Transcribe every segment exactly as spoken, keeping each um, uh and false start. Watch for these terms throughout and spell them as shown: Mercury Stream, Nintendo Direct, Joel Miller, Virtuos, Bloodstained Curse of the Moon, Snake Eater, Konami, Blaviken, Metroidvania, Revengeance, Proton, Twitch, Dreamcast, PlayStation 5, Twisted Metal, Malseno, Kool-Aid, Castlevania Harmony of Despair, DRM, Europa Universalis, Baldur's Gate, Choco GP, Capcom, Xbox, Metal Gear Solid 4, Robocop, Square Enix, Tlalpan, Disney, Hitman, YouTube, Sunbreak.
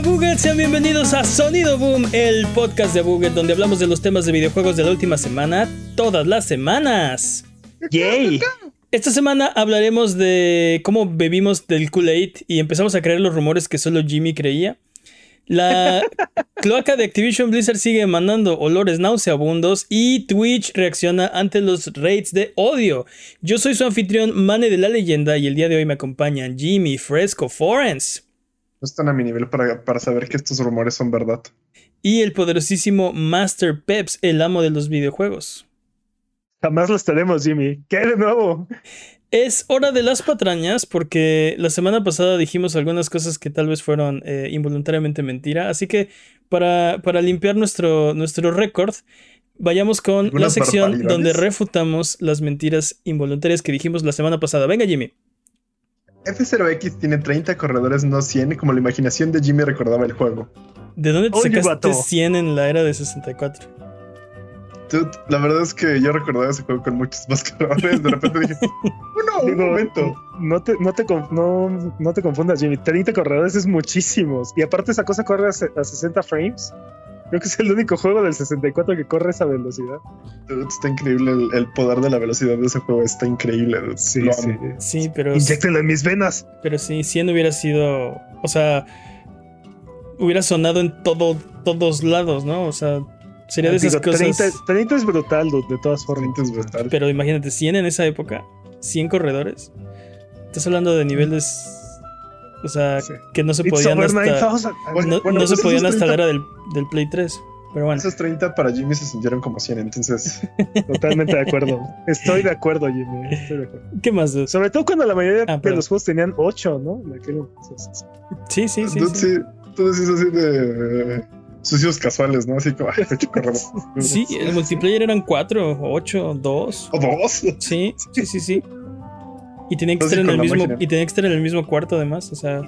Hola Boogged, sean bienvenidos a Sonido Boom, el podcast de Boogged, donde hablamos de los temas de videojuegos de la última semana, todas las semanas. ¡Yay! Esta semana hablaremos de cómo bebimos del Kool-Aid y empezamos a creer los rumores que solo Jimmy creía. La cloaca de Activision Blizzard sigue emanando olores nauseabundos y Twitch reacciona ante los raids de odio. Yo soy su anfitrión, Mane de la Leyenda, y el día de hoy me acompañan Jimmy, Fresco, Forens. No están a mi nivel para, para saber que estos rumores son verdad. Y el poderosísimo Master Peps, el amo de los videojuegos. Jamás lo estaremos, Jimmy. ¿Qué de nuevo? Es hora de las patrañas porque la semana pasada dijimos algunas cosas que tal vez fueron eh, involuntariamente mentira. Así que para, para limpiar nuestro, nuestro récord, vayamos con la sección donde refutamos las mentiras involuntarias que dijimos la semana pasada. Venga, Jimmy. F-Zero X tiene treinta corredores, no cien, como la imaginación de Jimmy recordaba el juego. ¿De dónde te Oye, sacaste vato. cien en la era de sesenta y cuatro? Dude, la verdad es que yo recordaba ese juego con muchos más corredores. De repente dije, bueno, Digo, un momento. No te, no, te, no, no te confundas, Jimmy. treinta corredores es muchísimos. Y aparte esa cosa corre a, a sesenta frames. Creo que es el único juego del sesenta y cuatro que corre esa velocidad. Dude, está increíble el, el poder de la velocidad de ese juego. Está increíble. Dude. Sí, no, sí. sí, pero... Inyéctenlo en mis venas. Pero sí, cien hubiera sido... O sea, hubiera sonado en todo, todos lados, ¿no? O sea, sería de Digo, esas cosas... treinta, treinta es brutal, dude, de todas formas. treinta es brutal. Pero imagínate, cien en esa época. cien corredores. Estás hablando de niveles... O sea, sí. que no se podían hasta... Bueno, no bueno, no se podían hasta la era del, del Play tres. Pero bueno. Esos treinta para Jimmy se sintieron como cien, entonces... Totalmente de acuerdo. Estoy de acuerdo, Jimmy. Estoy de acuerdo. ¿Qué más, dude? Sobre todo cuando la mayoría ah, de perdón. los juegos tenían ocho, ¿no? En aquel entonces. Sí, sí, sí. Dude, sí. sí. Entonces es así de... Eh, sucios casuales, ¿no? Así como... Sí, el multiplayer eran cuatro, ocho, dos... ¿O dos? Sí, sí, sí, sí. Y tenía que estar en el mismo, y tenía que estar en el mismo cuarto además, o sea...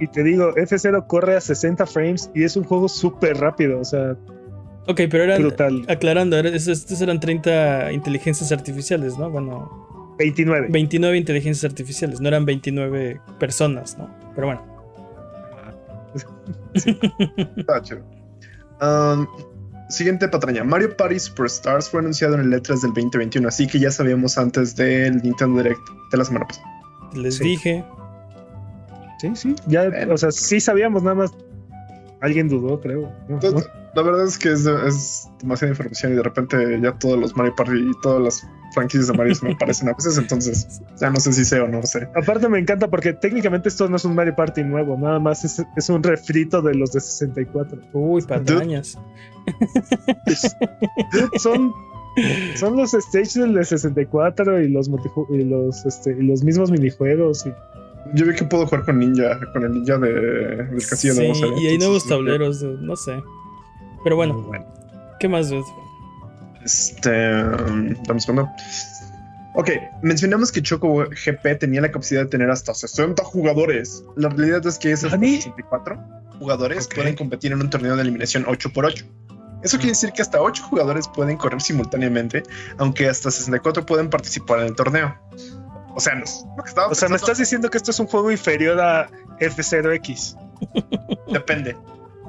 Y, y te digo, F-Zero corre a sesenta frames y es un juego súper rápido, o sea... Ok, pero era... Brutal. Aclarando, estos eran treinta inteligencias artificiales, ¿no? Bueno... veintinueve. veintinueve inteligencias artificiales, no eran veintinueve personas, ¿no? Pero bueno. Sí. Está chido. Um, siguiente patraña. Mario Party Superstars fue anunciado en el E tres del veinte veintiuno, así que ya sabíamos antes del Nintendo Direct de la semana pasada. Les sí. dije. Sí, sí. Ya, bueno, o sea, sí sabíamos, nada más alguien dudó, creo. Entonces, la verdad es que es, es demasiada información y de repente ya todos los Mario Party y todas las franquicias de Mario se me aparecen a veces, entonces ya no sé si sé o no sé. Aparte me encanta porque técnicamente esto no es un Mario Party nuevo, nada más es, es un refrito de los de sesenta y cuatro. Uy, patrañas. Son, son los stages del de sesenta y cuatro y los, y los, este, y los mismos minijuegos y... Yo vi que puedo jugar con ninja, con el ninja de, del castillo sí, de Mozart. Y hay nuevos tableros, dude, no sé. Pero bueno, bueno. ¿Qué más, dude? Este. Dame un segundo. Ok, mencionamos que Choco G P tenía la capacidad de tener hasta sesenta jugadores. La realidad es que esos sesenta y cuatro jugadores okay. pueden competir en un torneo de eliminación ocho por ocho. Eso quiere decir que hasta ocho jugadores pueden correr simultáneamente, aunque hasta sesenta y cuatro pueden participar en el torneo. O sea, no, lo que estaba o sea, me estás diciendo que esto es un juego inferior a F-Zero X. Depende,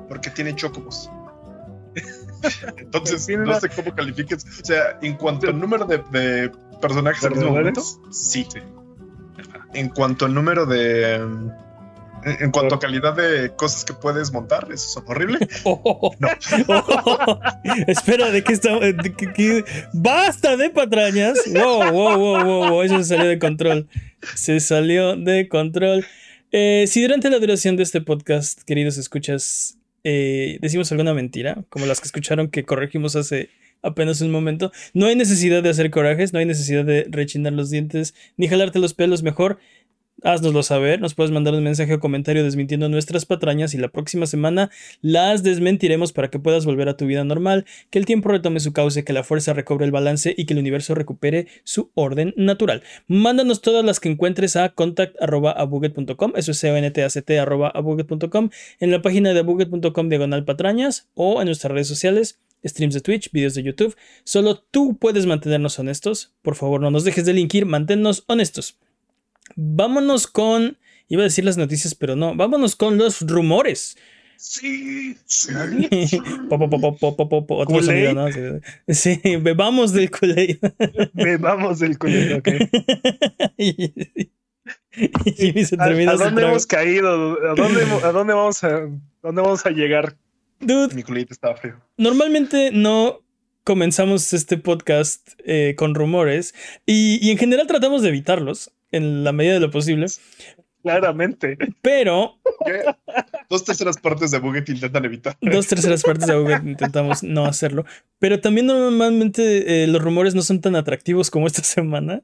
porque tiene chocobos. Entonces, tiene no la... sé cómo califiques. O sea, en cuanto al número de, de personajes al mismo momento, sí. sí. En cuanto al número de... En, en cuanto a calidad de cosas que puedes montar, eso es horrible. Oh, no. Oh, espera, ¿de qué estamos? ¡Basta de patrañas! Wow, wow, wow, wow, wow, eso se salió de control. Se salió de control. Eh, si durante la duración de este podcast, queridos escuchas, eh, decimos alguna mentira, como las que escucharon que corregimos hace apenas un momento, no hay necesidad de hacer corajes, no hay necesidad de rechinar los dientes, ni jalarte los pelos, mejor... Haznoslo saber, nos puedes mandar un mensaje o comentario desmintiendo nuestras patrañas y la próxima semana las desmentiremos para que puedas volver a tu vida normal, que el tiempo retome su cauce, que la fuerza recobre el balance y que el universo recupere su orden natural. Mándanos todas las que encuentres a contact arroba abuget punto com, eso es contact arroba abuget punto com, en la página de abuget punto com diagonal patrañas o en nuestras redes sociales. Streams de Twitch, videos de YouTube. Solo tú puedes mantenernos honestos. Por favor, no nos dejes delinquir, manténnos honestos. Vámonos con, iba a decir las noticias, pero no, vámonos con los rumores. Sí, sí. Po, po, po, po, po, po, po. Otro sonido, ¿no? Sí, bebamos del Kool-Aid. Bebamos del Kool-Aid, ok. Jimmy se termina. ¿A, a dónde hemos caído? ¿A dónde, a dónde, vamos, a, dónde vamos a llegar? Dude, mi Kool-Aid está frío. Normalmente no comenzamos este podcast eh, con rumores y, y en general tratamos de evitarlos en la medida de lo posible. Claramente. Pero... ¿Qué? Dos terceras partes de Boogged intentan evitar. Dos terceras partes de Boogged intentamos no hacerlo. Pero también normalmente eh, los rumores no son tan atractivos como esta semana.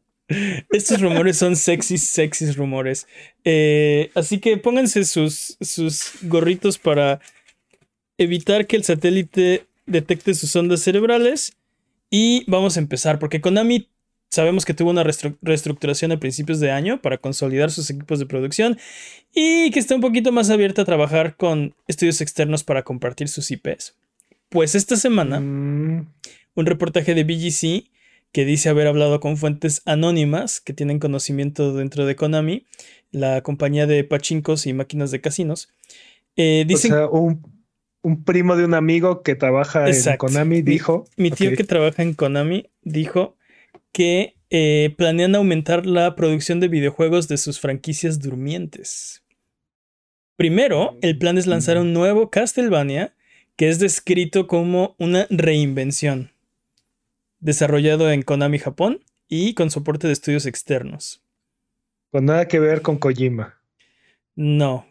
Estos rumores son sexys, sexys rumores. Eh, así que pónganse sus, sus gorritos para evitar que el satélite detecte sus ondas cerebrales. Y vamos a empezar, porque Konami... Sabemos que tuvo una restru- reestructuración a principios de año para consolidar sus equipos de producción y que está un poquito más abierta a trabajar con estudios externos para compartir sus I Pes. Pues esta semana, mm. un reportaje de B G C que dice haber hablado con fuentes anónimas que tienen conocimiento dentro de Konami, la compañía de pachincos y máquinas de casinos. Eh, dicen... O sea, un... Un primo de un amigo que trabaja Exacto. en Konami dijo... Mi, mi tío okay. que trabaja en Konami dijo... que eh, planean aumentar la producción de videojuegos de sus franquicias durmientes. Primero, el plan es lanzar un nuevo Castlevania, que es descrito como una reinvención, desarrollado en Konami Japón y con soporte de estudios externos. Con nada que ver con Kojima. No,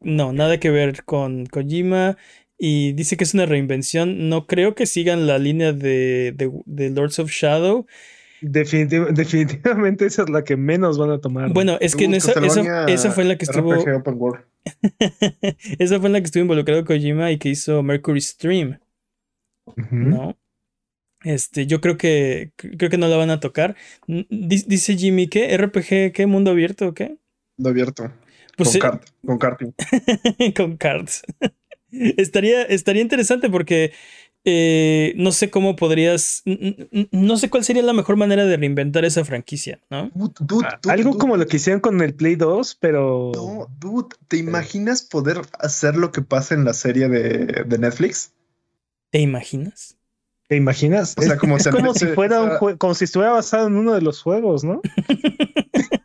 no, nada que ver con Kojima... Y dice que es una reinvención. No creo que sigan la línea de, de, de Lords of Shadow. Definitiv- definitivamente esa es la que menos van a tomar. Bueno, es que en esa, esa, esa fue en la que estuvo... R P G Open World. Esa fue en la que estuvo involucrado Kojima y que hizo Mercury Stream. Uh-huh. ¿No? Este, yo creo que creo que no la van a tocar. D- dice Jimmy, ¿qué? ¿R P G? ¿Qué? ¿Mundo abierto o qué? Mundo abierto. Pues con, eh... cart- con karting. Con cards. Estaría, estaría interesante porque eh, no sé cómo podrías... N- n- no sé cuál sería la mejor manera de reinventar esa franquicia, ¿no? Dude, dude, ah, dude, algo dude, como dude. Lo que hicieron con el Play dos, pero... No, dude, ¿te imaginas poder hacer lo que pasa en la serie de, de Netflix? ¿Te imaginas? ¿Te imaginas? O sea, como, es, es como si fuera un jue- como si estuviera basado en uno de los juegos, ¿no?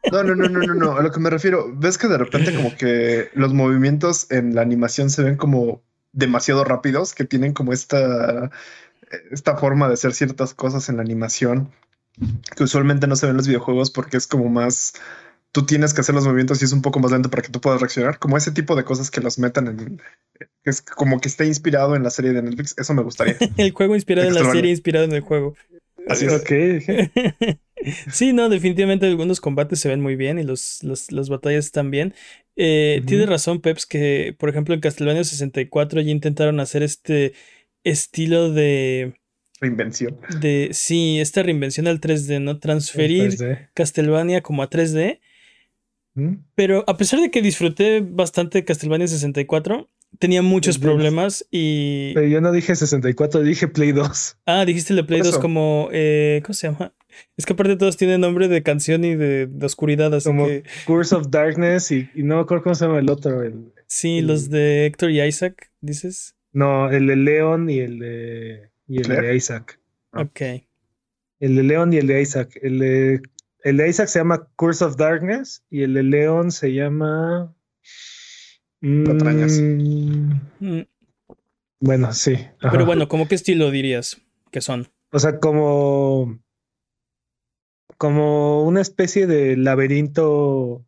No, no, no, no, no, no. A lo que me refiero, ves que de repente como que los movimientos en la animación se ven como demasiado rápidos, que tienen como esta, esta forma de hacer ciertas cosas en la animación que usualmente no se ven en los videojuegos porque es como más, tú tienes que hacer los movimientos y es un poco más lento para que tú puedas reaccionar, como ese tipo de cosas que los metan en, que es como que esté inspirado en la serie de Netflix, eso me gustaría. El juego inspirado en la serie, inspirado en el juego. Así es. Okay. Sí, no, definitivamente algunos combates se ven muy bien y los, los, las batallas están bien. Eh, uh-huh. Tienes razón, Peps, que por ejemplo en Castlevania sesenta y cuatro ya intentaron hacer este estilo de... Reinvención. De, sí, esta reinvención al tres D, ¿no? Transferir tres D. Castlevania como a tres D. Uh-huh. Pero a pesar de que disfruté bastante Castlevania sesenta y cuatro... Tenía muchos problemas y... Pero yo no dije sesenta y cuatro, dije Play dos. Ah, dijiste el de Play dos como... Eh, ¿Cómo se llama? Es que aparte todos tienen nombre de canción y de, de oscuridad, así como que... Curse of Darkness y, y no me acuerdo cómo se llama el otro. El, sí, el... los de Héctor y Isaac, ¿dices? No, el de Leon y el de, y el de Isaac. Ok. El de Leon y el de Isaac. El de, el de Isaac se llama Curse of Darkness y el de Leon se llama... Patrañas. Mm. Bueno, sí. Ajá. Pero bueno, ¿cómo qué estilo dirías que son? O sea, como como una especie de laberinto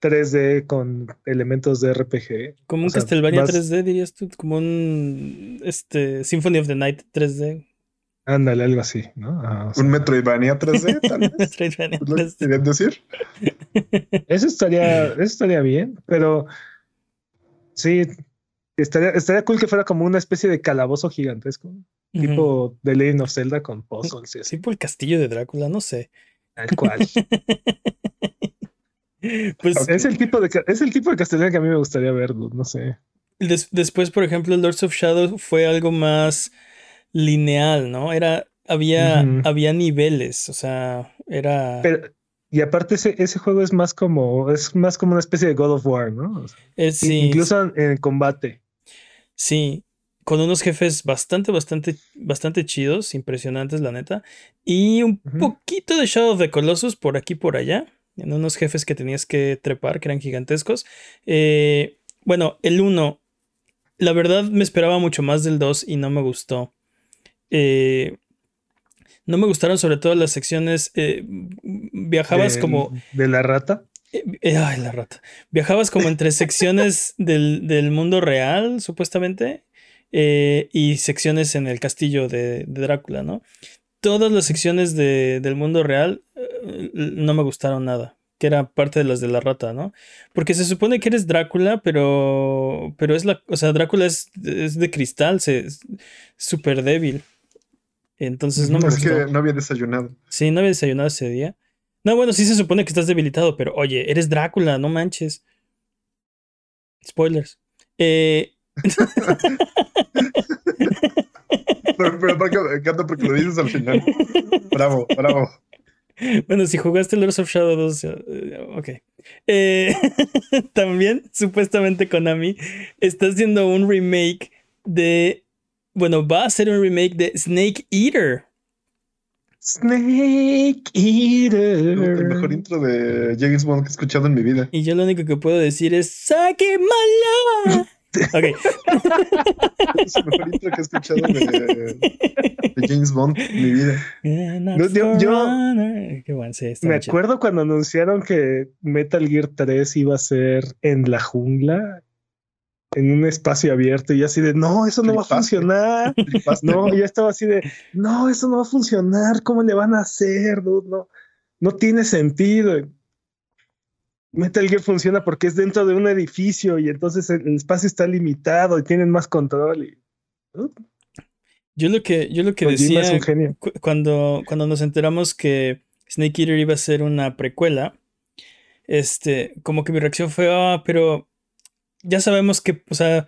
tres D con elementos de R P G. Como un Castlevania vas... tres D, dirías tú, como un este Symphony of the Night tres D. Ándale, algo así, ¿no? Ah, o sea, un Metroidvania tres D, tal vez. Metroidvania tres D. ¿Querían decir? Eso estaría, eso estaría bien, pero sí, estaría, estaría cool que fuera como una especie de calabozo gigantesco. Uh-huh. Tipo The Legend of Zelda con puzzles. Sí, tipo el castillo de Drácula, no sé. Tal cual. Pues, okay. es, el tipo de, es el tipo de Castlevania que a mí me gustaría ver, no sé. Des, después, por ejemplo, Lords of Shadow fue algo más lineal, ¿no? Era, había, uh-huh. había niveles, o sea, era... Pero, y aparte ese, ese juego es más como es más como una especie de God of War, ¿no? O sea, eh, sí, incluso en, en combate. Sí, con unos jefes bastante, bastante, bastante chidos, impresionantes, la neta. Y un uh-huh. poquito de Shadow of the Colossus por aquí y por allá. En unos jefes que tenías que trepar, que eran gigantescos. Eh, bueno, el uno, la verdad me esperaba mucho más del dos y no me gustó. Eh, no me gustaron sobre todo las secciones. Eh, viajabas de, como... ¿De la rata? Eh, eh, ay, la rata. Viajabas como entre secciones del, del mundo real, supuestamente, eh, y secciones en el castillo de, de Drácula, ¿no? Todas las secciones de, del mundo real eh, no me gustaron nada, que era parte de las de la rata, ¿no? Porque se supone que eres Drácula, pero pero es la, o sea, Drácula es, es de cristal, se súper débil. Entonces no, no me es gustó. Que no había desayunado. Sí, no había desayunado ese día. No, bueno, sí se supone que estás debilitado, pero oye, eres Drácula, no manches. Spoilers. Eh Pero, pero me encanta porque lo dices al final. Bravo, bravo. Bueno, si jugaste Lords of Shadow dos, ok. Eh, también, supuestamente Konami está haciendo un remake de... Bueno, va a hacer un remake de Snake Eater. Snake Eater. El mejor intro de James Bond que he escuchado en mi vida. Y yo lo único que puedo decir es... ¡Saque mala! Okay. Es el mejor intro que he escuchado de, de James Bond en mi vida. No, yo, yo Qué bueno, sí, me noche. acuerdo cuando anunciaron que Metal Gear tres iba a ser en la jungla, en un espacio abierto, y así de no, eso no Tripaste. va a funcionar. Tripaste. No, yo estaba así de no, eso no va a funcionar. ¿Cómo le van a hacer? Dude? No, no tiene sentido. Metal Gear funciona porque es dentro de un edificio y entonces el espacio está limitado y tienen más control. Y... ¿no? Yo lo que, yo lo que decía cu- cuando, cuando nos enteramos que Snake Eater iba a ser una precuela, este, como que mi reacción fue, ah, oh, pero ya sabemos que, o sea,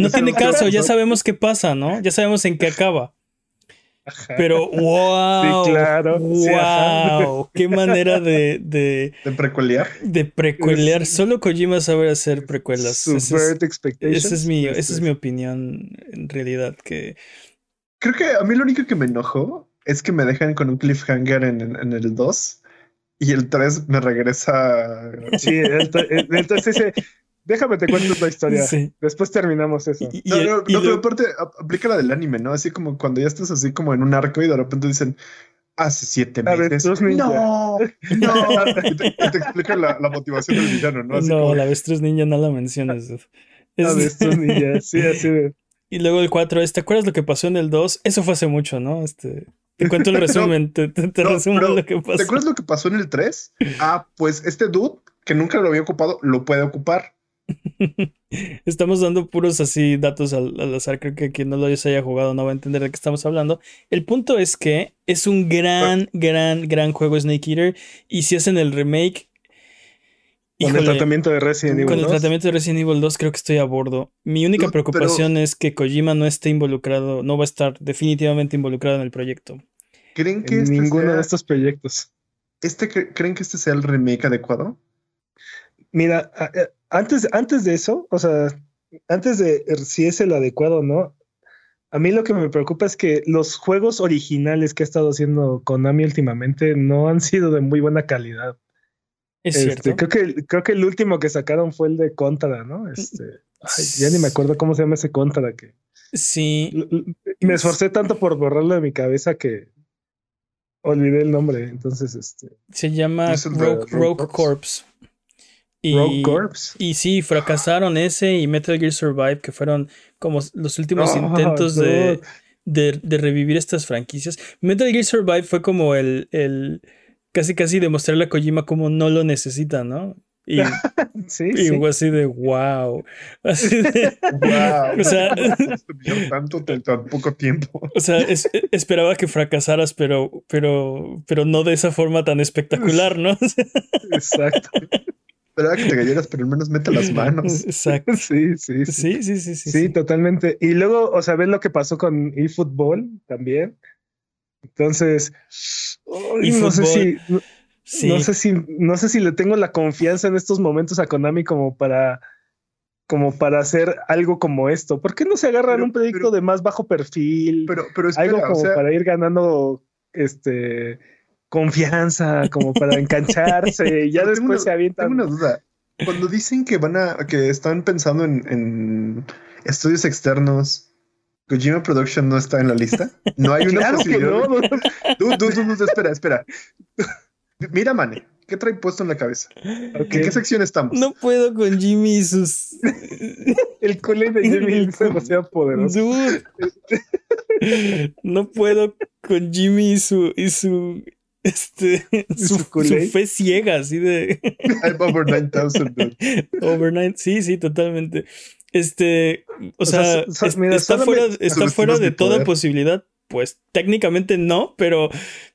no tiene caso, ya sabemos qué pasa, ¿no? Ya sabemos en qué acaba. Ajá. Pero wow, sí, claro. wow, sí, ajá. qué manera de de, de precuelear, de precuelear. Solo Kojima sabe hacer precuelas. Subvert expectations. Esa es mi, esa es mi opinión en realidad. Que creo que a mí lo único que me enojó es que me dejan con un cliffhanger en, en, en el dos y el tres me regresa. Sí, el, el, el tres dice. Déjame te cuento la historia. Sí. Después terminamos eso. Y, no, no, y no, pero aparte, aplica la del anime, ¿no? Así como cuando ya estás así como en un arco y de repente dicen, hace siete meses. Avestruz ninja. No, no. Y te, te explica la, la motivación del villano, ¿no? Así no, como... la avestruz ninja no la mencionas. Es... Avestruz ninja, sí, así de. Y luego el cuatro, ¿te acuerdas lo que pasó en el dos? Eso fue hace mucho, ¿no? Este. Te cuento el resumen, no, te, te, te no, resumo lo que pasó. ¿Te acuerdas lo que pasó en el tres? Ah, pues este dude que nunca lo había ocupado, lo puede ocupar. Estamos dando puros así datos al, al azar. Creo que quien no lo haya jugado no va a entender de qué estamos hablando. El punto es que es un gran, gran, gran juego Snake Eater. Y si hacen el remake híjole, con el tratamiento de Resident Evil con el dos. tratamiento de Resident Evil dos, creo que estoy a bordo. Mi única no, preocupación es que Kojima no esté involucrado, no va a estar definitivamente involucrado en el proyecto. ¿Creen que en este ninguno sea, de estos proyectos este, ¿creen que este sea el remake adecuado? Mira, a, a, Antes, antes de eso, o sea, antes de si es el adecuado o no, a mí lo que me preocupa es que los juegos originales que ha estado haciendo Konami últimamente no han sido de muy buena calidad. Es este, cierto. Creo que, creo que el último que sacaron fue el de Contra, ¿no? Este, ay, ya ni me acuerdo cómo se llama ese Contra. Que sí. L- l- me esforcé tanto por borrarlo de mi cabeza que olvidé el nombre. Entonces, este... Se llama Rogue, Rogue Corps. Y, y sí, fracasaron ese y Metal Gear Survive, que fueron como los últimos oh, intentos de, de, de revivir estas franquicias. Metal Gear Survive fue como el, el casi casi demostrarle a Kojima como no lo necesita, ¿no? Y, sí, y sí. así de wow. Así de wow. O sea, tanto tan poco tiempo. O sea, es, esperaba que fracasaras, pero, pero, pero no de esa forma tan espectacular, ¿no? Exacto. Esperaba que te cayeras, pero al menos mete las manos. Exacto. Sí, sí, sí. Sí, sí, sí. Sí, sí, totalmente. Y luego, o sea, ves lo que pasó con eFootball también. Entonces, oh, no sé si, no, sí. no sé si, no sé si le tengo la confianza en estos momentos a Konami como para como para hacer algo como esto. ¿Por qué no se agarran pero, un proyecto pero, de más bajo perfil? Pero, pero espera, algo como o sea, para ir ganando este confianza, como para engancharse. Y ya después una, se avientan. Tengo una duda. Cuando dicen que van a, que están pensando en, en estudios externos, ¿Kojima Production no está en la lista? No hay una claro posibilidad. Que no, no. Tú, tú, tú, tú, espera, espera. Mira, Mane, ¿qué trae puesto en la cabeza? Okay. ¿En qué sección estamos? No puedo con Jimmy y sus... El cole de Jimmy es demasiado poderoso. Dude. No puedo con Jimmy y su... Y su... Este, su, su, su fe ciega, así de. I'm over nueve mil. Over nueve mil, sí, sí, totalmente. Este, o, o sea, sea es, mira, está fuera, está fuera de toda poder. posibilidad. Pues técnicamente no, pero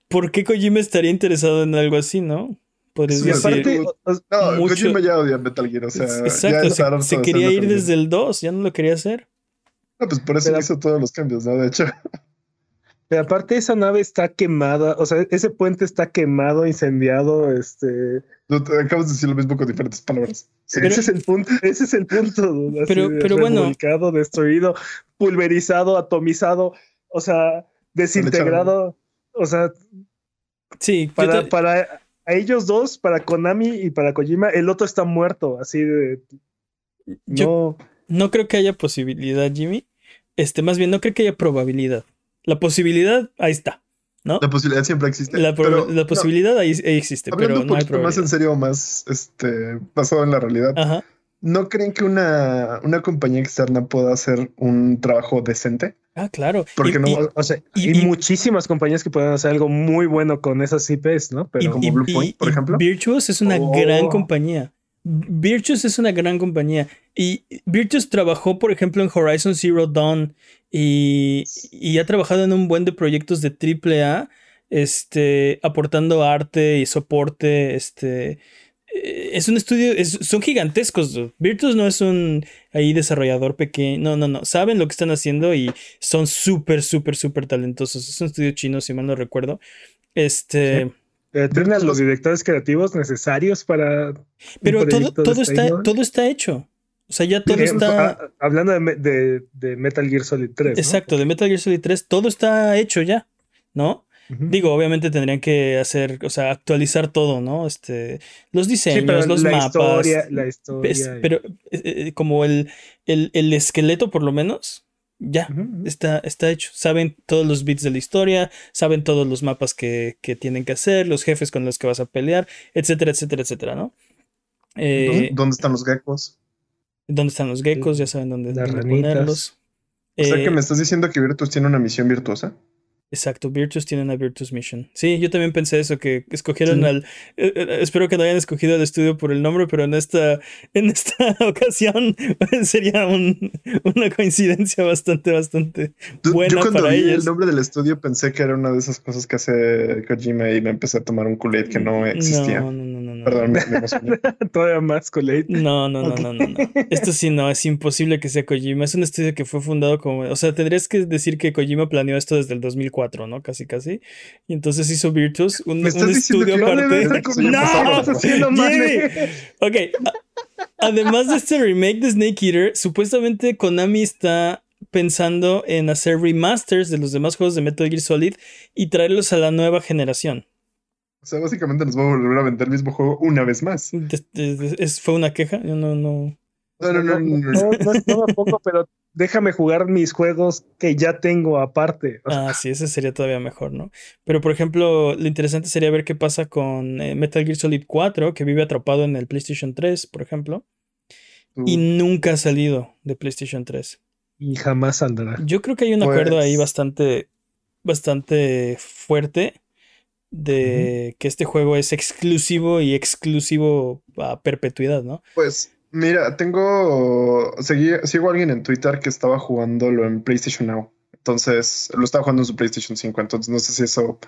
¿por qué Kojima estaría interesado en algo así, no? Podrías sí, decir. Aparte, no, mucho... Kojima ya odia Metal Gear, o sea, exacto, ya se, se quería ir desde el dos, ya no lo quería hacer. No, pues por eso pero... hizo todos los cambios, ¿no? De hecho. Pero aparte esa nave está quemada, o sea, ese puente está quemado, incendiado, este... No, te acabas de decir lo mismo con diferentes palabras. Sí, pero, ese es el punto, ese es el punto. Así, pero pero bueno... destruido, pulverizado, atomizado, o sea, desintegrado, o sea... Sí, para, te... para a ellos dos, para Konami y para Kojima, el otro está muerto, así de... Yo no, no creo que haya posibilidad, Jimmy. Este, más bien, no creo que haya probabilidad. La posibilidad, ahí está, ¿no? La posibilidad siempre existe. La, pero, la posibilidad no, ahí, ahí existe, pero no hay problema. Más en serio, más este, basado en la realidad. Ajá. ¿No creen que una, una compañía externa pueda hacer un trabajo decente? Ah, claro. Porque y, no, y, o sea, y, hay y, muchísimas compañías que pueden hacer algo muy bueno con esas I Ps, ¿no? Pero y, como y, Blue Point, y, por y ejemplo. Virtuos es una oh. gran compañía. Virtus es una gran compañía y Virtus trabajó, por ejemplo, en Horizon Zero Dawn y, y ha trabajado en un buen de proyectos de triple A, este, aportando arte y soporte. Este, es un estudio, es, son gigantescos. Virtus no es un ahí desarrollador pequeño, no, no, no. Saben lo que están haciendo y son súper, súper, súper talentosos. Es un estudio chino, si mal no recuerdo. Este... ¿Sí? Eh, tienen a los directores creativos necesarios para... Pero todo, todo, está, todo está hecho. O sea, ya todo Bien, está... A, hablando de, de, de Metal Gear Solid tres. Exacto, ¿no? De Metal Gear Solid tres. Todo está hecho ya, ¿no? Uh-huh. Digo, obviamente tendrían que hacer... O sea, actualizar todo, ¿no? Este, los diseños, sí, pero los la mapas. Historia, la historia. Es, y... Pero eh, como el, el, el esqueleto, por lo menos... Ya, uh-huh. está, está hecho. Saben todos los bits de la historia, saben todos los mapas que, que tienen que hacer, los jefes con los que vas a pelear, etcétera, etcétera, etcétera, ¿no? Eh, ¿Dónde están los geckos? ¿Dónde están los geckos? Ya saben dónde ponerlos. O eh, sea que me estás diciendo que Virtus tiene una misión virtuosa. Exacto, Virtus tiene una Virtus Mission. Sí, yo también pensé eso, que escogieron sí. al... Eh, eh, espero que no hayan escogido el estudio por el nombre, pero en esta, en esta ocasión sería un, una coincidencia bastante, bastante buena. Yo cuando para vi ellos. El nombre del estudio pensé que era una de esas cosas que hace Kojima y me empecé a tomar un Kool-Aid que no existía. No, no, no, no. no Perdón, no, me, me Todavía más Kool-Aid. No, no, no, okay. no, no, no. Esto sí no, es imposible que sea Kojima. Es un estudio que fue fundado como... O sea, tendrías que decir que Kojima planeó esto desde el dos mil cuatro. ¿No? Casi, casi. Y entonces hizo Virtus, un, un estudio aparte. ¡No! Ok. Además de este remake de Snake Eater, supuestamente Konami está pensando en hacer remasters de los demás juegos de Metal Gear Solid y traerlos a la nueva generación. O sea, básicamente nos va a volver a vender el mismo juego una vez más. ¿Fue una queja? Yo no, no... No, no, no, no, no, no, no, tampoco, pero déjame jugar mis juegos que ya tengo aparte. Ah, sí, ese sería todavía mejor, ¿no? Pero, por ejemplo, lo interesante sería ver qué pasa con eh, Metal Gear Solid cuatro, que vive atrapado en el PlayStation tres, por ejemplo, uh. y nunca ha salido de PlayStation tres. Y jamás saldrá. Yo creo que hay un acuerdo pues... ahí bastante, bastante fuerte de uh-huh. que este juego es exclusivo y exclusivo a perpetuidad, ¿no? Pues... Mira, tengo... Seguí, sigo a alguien en Twitter que estaba jugándolo en PlayStation Now. Entonces, lo estaba jugando en su PlayStation cinco. Entonces, no sé si eso...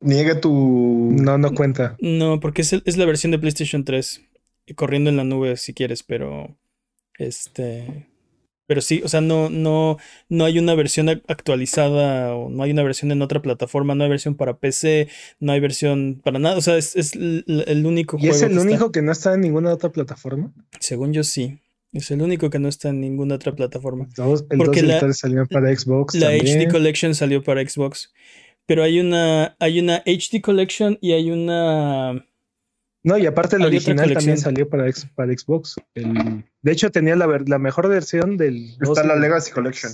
Niega tu... No, no cuenta. No, porque es, es la versión de PlayStation tres. Corriendo en la nube, si quieres, pero... Este... Pero sí, o sea, no, no, no hay una versión actualizada, o no hay una versión en otra plataforma, no hay versión para P C, no hay versión para nada. O sea, es, es el, el único ¿Y juego. ¿Y es el que único está... que no está en ninguna otra plataforma? Según yo sí. Es el único que no está en ninguna otra plataforma. Dos, el porque dos y la, salió para Xbox. La también. H D Collection salió para Xbox. Pero hay una, hay una H D Collection y hay una... No, y aparte el original también salió para, ex, para Xbox. El, de hecho, tenía la, la mejor versión del... Está la Legacy Collection.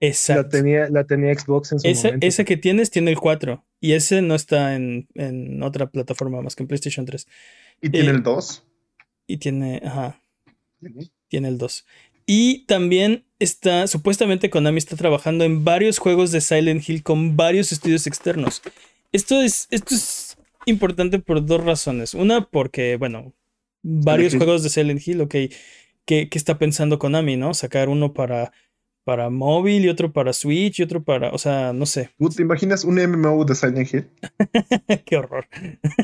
Exacto. La tenía, la tenía Xbox en su ese, momento. Ese que tienes tiene el cuatro. Y ese no está en, en otra plataforma más que en PlayStation tres. ¿Y tiene eh, el dos? Y tiene... Ajá. Uh-huh. Tiene el dos. Y también está... Supuestamente Konami está trabajando en varios juegos de Silent Hill con varios estudios externos. Esto es... Esto es importante por dos razones. Una, porque, bueno, varios Silent juegos Hill. de Silent Hill, ok. ¿Qué, qué está pensando Konami, no? Sacar uno para, para móvil y otro para Switch y otro para... O sea, no sé. ¿Tú te imaginas un M M O de Silent Hill? ¡Qué horror!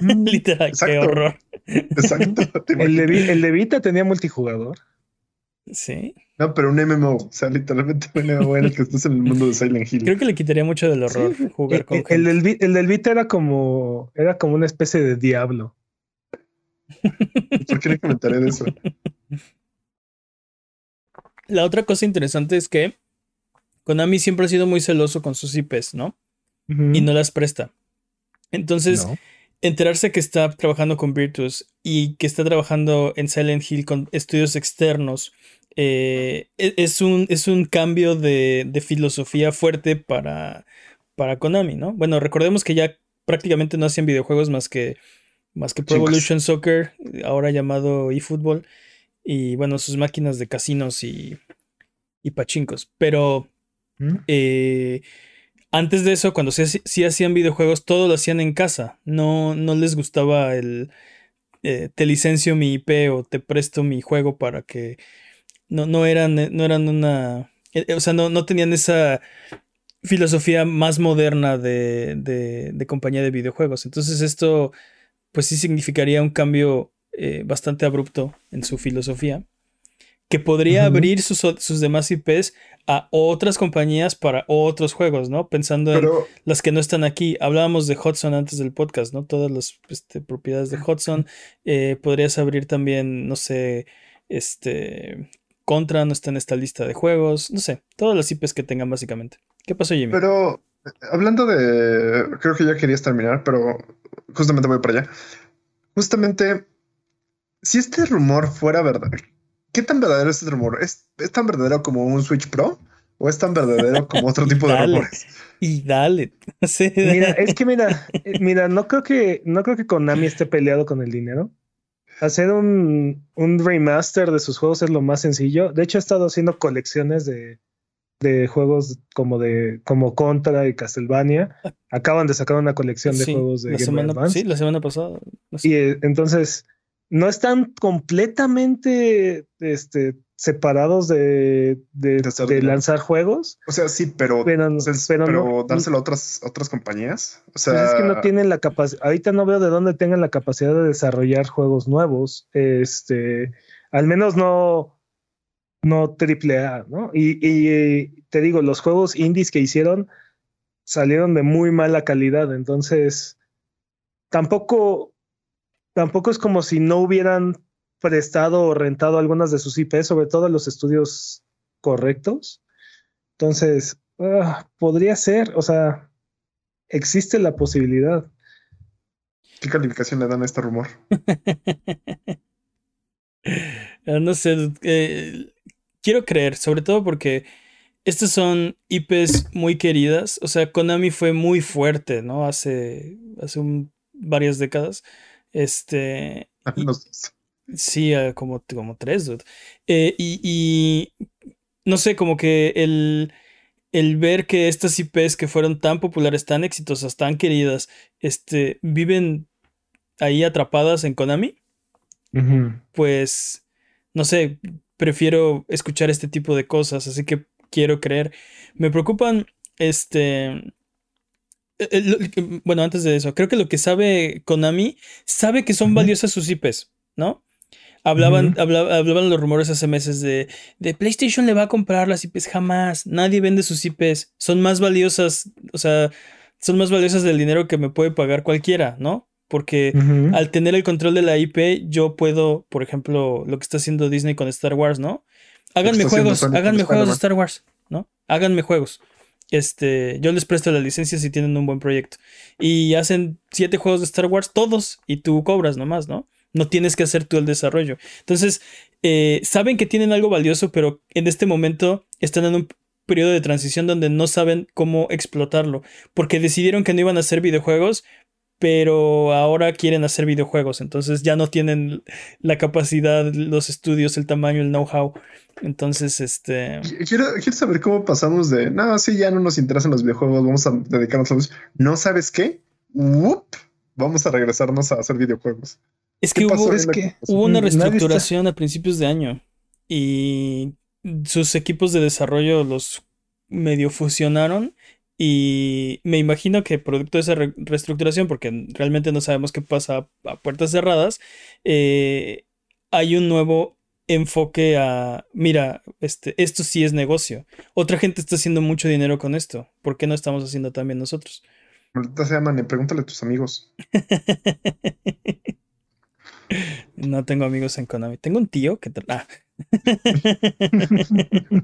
Mm, Literal, exacto. Qué horror. Exacto. El de, el de Vita tenía multijugador. Sí. No, pero un M M O, o sea, literalmente un M M O en el que estás en el mundo de Silent Hill. Creo que le quitaría mucho del horror sí. jugar el, con el, gente. El, del, el del Vita era como era como una especie de Diablo. ¿Por qué le comentaré de eso? La otra cosa interesante es que Konami siempre ha sido muy celoso con sus I Pes, ¿no? Uh-huh. Y no las presta. Entonces, no. enterarse que está trabajando con Virtus y que está trabajando en Silent Hill con estudios externos eh, es, un, es un cambio de, de filosofía fuerte para, para Konami, ¿no? Bueno, recordemos que ya prácticamente no hacían videojuegos más que, más que Pro Evolution Soccer, ahora llamado eFootball, y bueno, sus máquinas de casinos y, y pachincos. Pero... ¿Mm? Eh, Antes de eso, cuando sí, sí hacían videojuegos, todo lo hacían en casa. No, no les gustaba el... Eh, te licencio mi I P o te presto mi juego para que... No, no, eran, no eran una... Eh, o sea, no, no tenían esa filosofía más moderna de, de, de compañía de videojuegos. Entonces esto, pues sí significaría un cambio eh, bastante abrupto en su filosofía. Que podría uh-huh. abrir sus, sus demás I Pes a otras compañías para otros juegos, ¿no? Pensando Pero, en las que no están aquí. Hablábamos de Hudson antes del podcast, ¿no? Todas las este, propiedades de Hudson. Eh, podrías abrir también, no sé, este... Contra no está en esta lista de juegos. No sé, todas las I Pes que tengan básicamente. ¿Qué pasó, Jimmy? Pero, hablando de... Creo que ya querías terminar, pero justamente voy para allá. Justamente, si este rumor fuera verdad... ¿Qué tan verdadero es este rumor? ¿Es, ¿Es tan verdadero como un Switch Pro? ¿O es tan verdadero como otro tipo dale, de rumores? Y dale. Sí, dale. Mira, es que mira, mira, no creo que, no creo que Konami esté peleado con el dinero. Hacer un, un remaster de sus juegos es lo más sencillo. De hecho, he estado haciendo colecciones de, de juegos como de como Contra y Castlevania. Acaban de sacar una colección de sí, juegos de Game Boy Advance. Sí, la semana pasada. No sé. Y eh, entonces... No están completamente este, separados de, de, de, de lanzar juegos. O sea, sí, pero, pero, no, es, pero, pero no, dárselo a otras, otras compañías. O sea, pues es que no tienen la capacidad. Ahorita no veo de dónde tengan la capacidad de desarrollar juegos nuevos. Este, al menos no, no triple A, ¿no? Y, y te digo, los juegos indies que hicieron salieron de muy mala calidad. Entonces, tampoco. Tampoco es como si no hubieran prestado o rentado algunas de sus I Pes, sobre todo a los estudios correctos. Entonces, uh, podría ser, o sea, existe la posibilidad. ¿Qué calificación le dan a este rumor? No sé, eh, quiero creer, sobre todo porque estas son I Pes muy queridas. O sea, Konami fue muy fuerte, ¿no? Hace, hace un, varias décadas. Este. Y, sí, como, como tres, dude. Eh, y, y. No sé, como que el. El ver que estas I Pes que fueron tan populares, tan exitosas, tan queridas, este. viven ahí atrapadas en Konami. Uh-huh. Pues. No sé, prefiero escuchar este tipo de cosas, así que quiero creer. Me preocupan, este. Bueno, antes de eso, creo que lo que sabe Konami, sabe que son uh-huh. valiosas sus I Pes, ¿no? Hablaban, uh-huh. habla, hablaban los rumores hace meses de, de PlayStation le va a comprar las I Pes, jamás, nadie vende sus I Pes, son más valiosas, o sea, son más valiosas del dinero que me puede pagar cualquiera, ¿no? porque uh-huh. al tener el control de la I P, yo puedo, por ejemplo, lo que está haciendo Disney con Star Wars, ¿no? Háganme juegos, háganme juegos de Star Wars, ¿no? Háganme juegos. Este, yo les presto la licencia si tienen un buen proyecto. Y hacen siete juegos de Star Wars, todos, y tú cobras nomás, ¿no? No tienes que hacer tú el desarrollo. Entonces, eh, saben que tienen algo valioso, pero en este momento están en un periodo de transición donde no saben cómo explotarlo, porque decidieron que no iban a hacer videojuegos, pero ahora quieren hacer videojuegos. Entonces ya no tienen la capacidad, los estudios, el tamaño, el know-how. Entonces, este... Quiero, quiero saber cómo pasamos de... No, sí, ya no nos interesan los videojuegos, vamos a dedicarnos a los... ¿No sabes qué? ¡Wup! Vamos a regresarnos a hacer videojuegos. Es que hubo, es que hubo una reestructuración a principios de año y sus equipos de desarrollo los medio fusionaron. Y me imagino que producto de esa re- reestructuración, porque realmente no sabemos qué pasa a puertas cerradas, eh, hay un nuevo enfoque a, mira, este, esto sí es negocio. Otra gente está haciendo mucho dinero con esto. ¿Por qué no estamos haciendo también nosotros? Ahorita se llaman, pregúntale a tus amigos. No tengo amigos en Konami. Tengo un tío que... Tra- ah.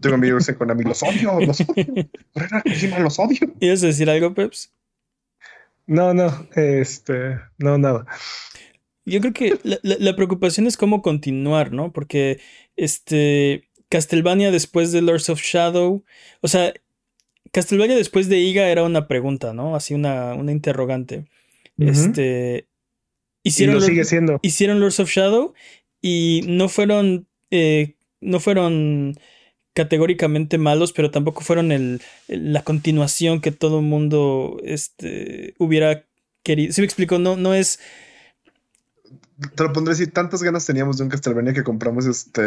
Tengo amigos en Konami. Los odio, los odio. Los odio. ¿Ibas a decir algo, Peps? No, no. Este... No, nada. Yo creo que la, la, la preocupación es cómo continuar, ¿no? Porque, este... Castlevania después de Lords of Shadow... O sea, Castlevania después de Iga era una pregunta, ¿no? Así una, una interrogante. Uh-huh. Este... Hicieron, y lo sigue siendo. Hicieron Lords of Shadow y no fueron eh, no fueron categóricamente malos, pero tampoco fueron el, el, la continuación que todo el mundo este, hubiera querido. ¿Sí me explico? No, no es... Te lo pondré así, tantas ganas teníamos de un Castlevania que compramos este...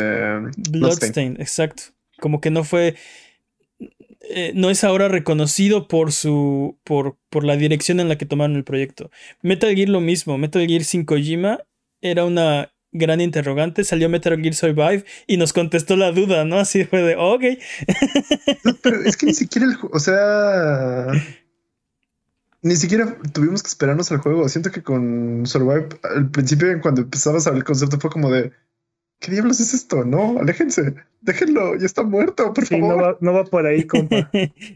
Bloodstained, exacto. Como que no fue... Eh, no es ahora reconocido por su por, por la dirección en la que tomaron el proyecto. Metal Gear lo mismo. Metal Gear sin Kojima era una gran interrogante. Salió Metal Gear Survive y nos contestó la duda, ¿no? Así fue de, oh, ok. No, pero es que ni siquiera el juego, o sea... Ni siquiera tuvimos que esperarnos al juego. Siento que con Survive, al principio, cuando empezabas a ver el concepto, fue como de... ¿Qué diablos es esto? No, aléjense, déjenlo, ya está muerto, por sí, favor. No va, no va por ahí, compa.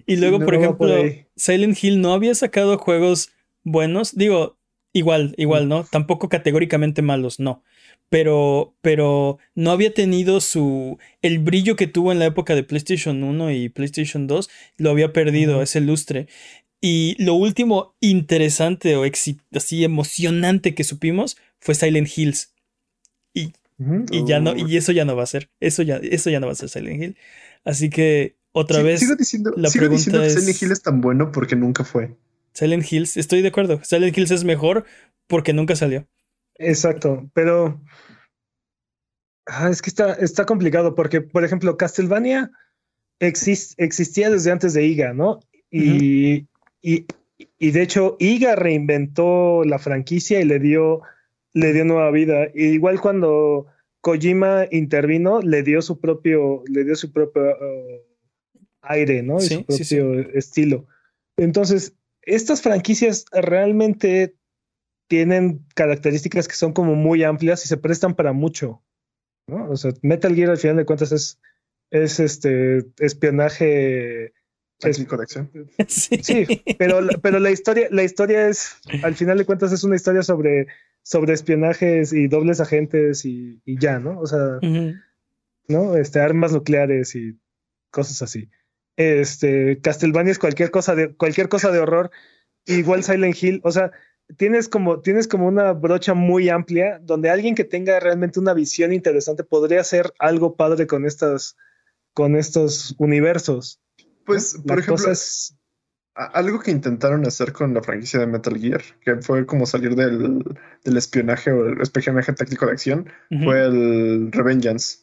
Y luego, sí, no por ejemplo, por Silent Hill no había sacado juegos buenos. Digo, igual, igual, ¿no? Tampoco categóricamente malos, no. Pero, pero no había tenido su... El brillo que tuvo en la época de PlayStation uno y PlayStation dos lo había perdido, uh-huh. ese lustre. Y lo último interesante o exi- así emocionante que supimos fue Silent Hills. Y... Y ya no, y eso ya no va a ser. Eso ya, eso ya no va a ser Silent Hill. Así que otra sí, vez. Sigo diciendo, la sigo pregunta diciendo es, que Silent Hill es tan bueno porque nunca fue. Silent Hills, estoy de acuerdo. Silent Hills es mejor porque nunca salió. Exacto, pero ah, es que está, está complicado porque, por ejemplo, Castlevania exist, existía desde antes de Iga, ¿no? Y, uh-huh. y, y de hecho, Iga reinventó la franquicia y le dio. Le dio nueva vida. Igual cuando Kojima intervino, le dio su propio, le dio su propio uh, aire, ¿no? Sí, y su propio sí, sí. estilo. Entonces, estas franquicias realmente tienen características que son como muy amplias y se prestan para mucho, ¿no? O sea, Metal Gear al final de cuentas es, es este espionaje. Es mi conexión. Sí, sí pero, pero la historia, la historia es, al final de cuentas, es una historia sobre. sobre espionajes y dobles agentes y, y ya, ¿no? O sea, uh-huh. ¿no? Este, armas nucleares y cosas así. Este, Castlevania es cualquier cosa de, cualquier cosa de horror. Igual Silent Hill. O sea, tienes como, tienes como una brocha muy amplia donde alguien que tenga realmente una visión interesante podría hacer algo padre con estas, con estos universos. Pues, ¿no? Por La ejemplo... Cosa es, algo que intentaron hacer con la franquicia de Metal Gear, que fue como salir del, del espionaje o el espionaje táctico de acción, uh-huh. fue el Revengeance.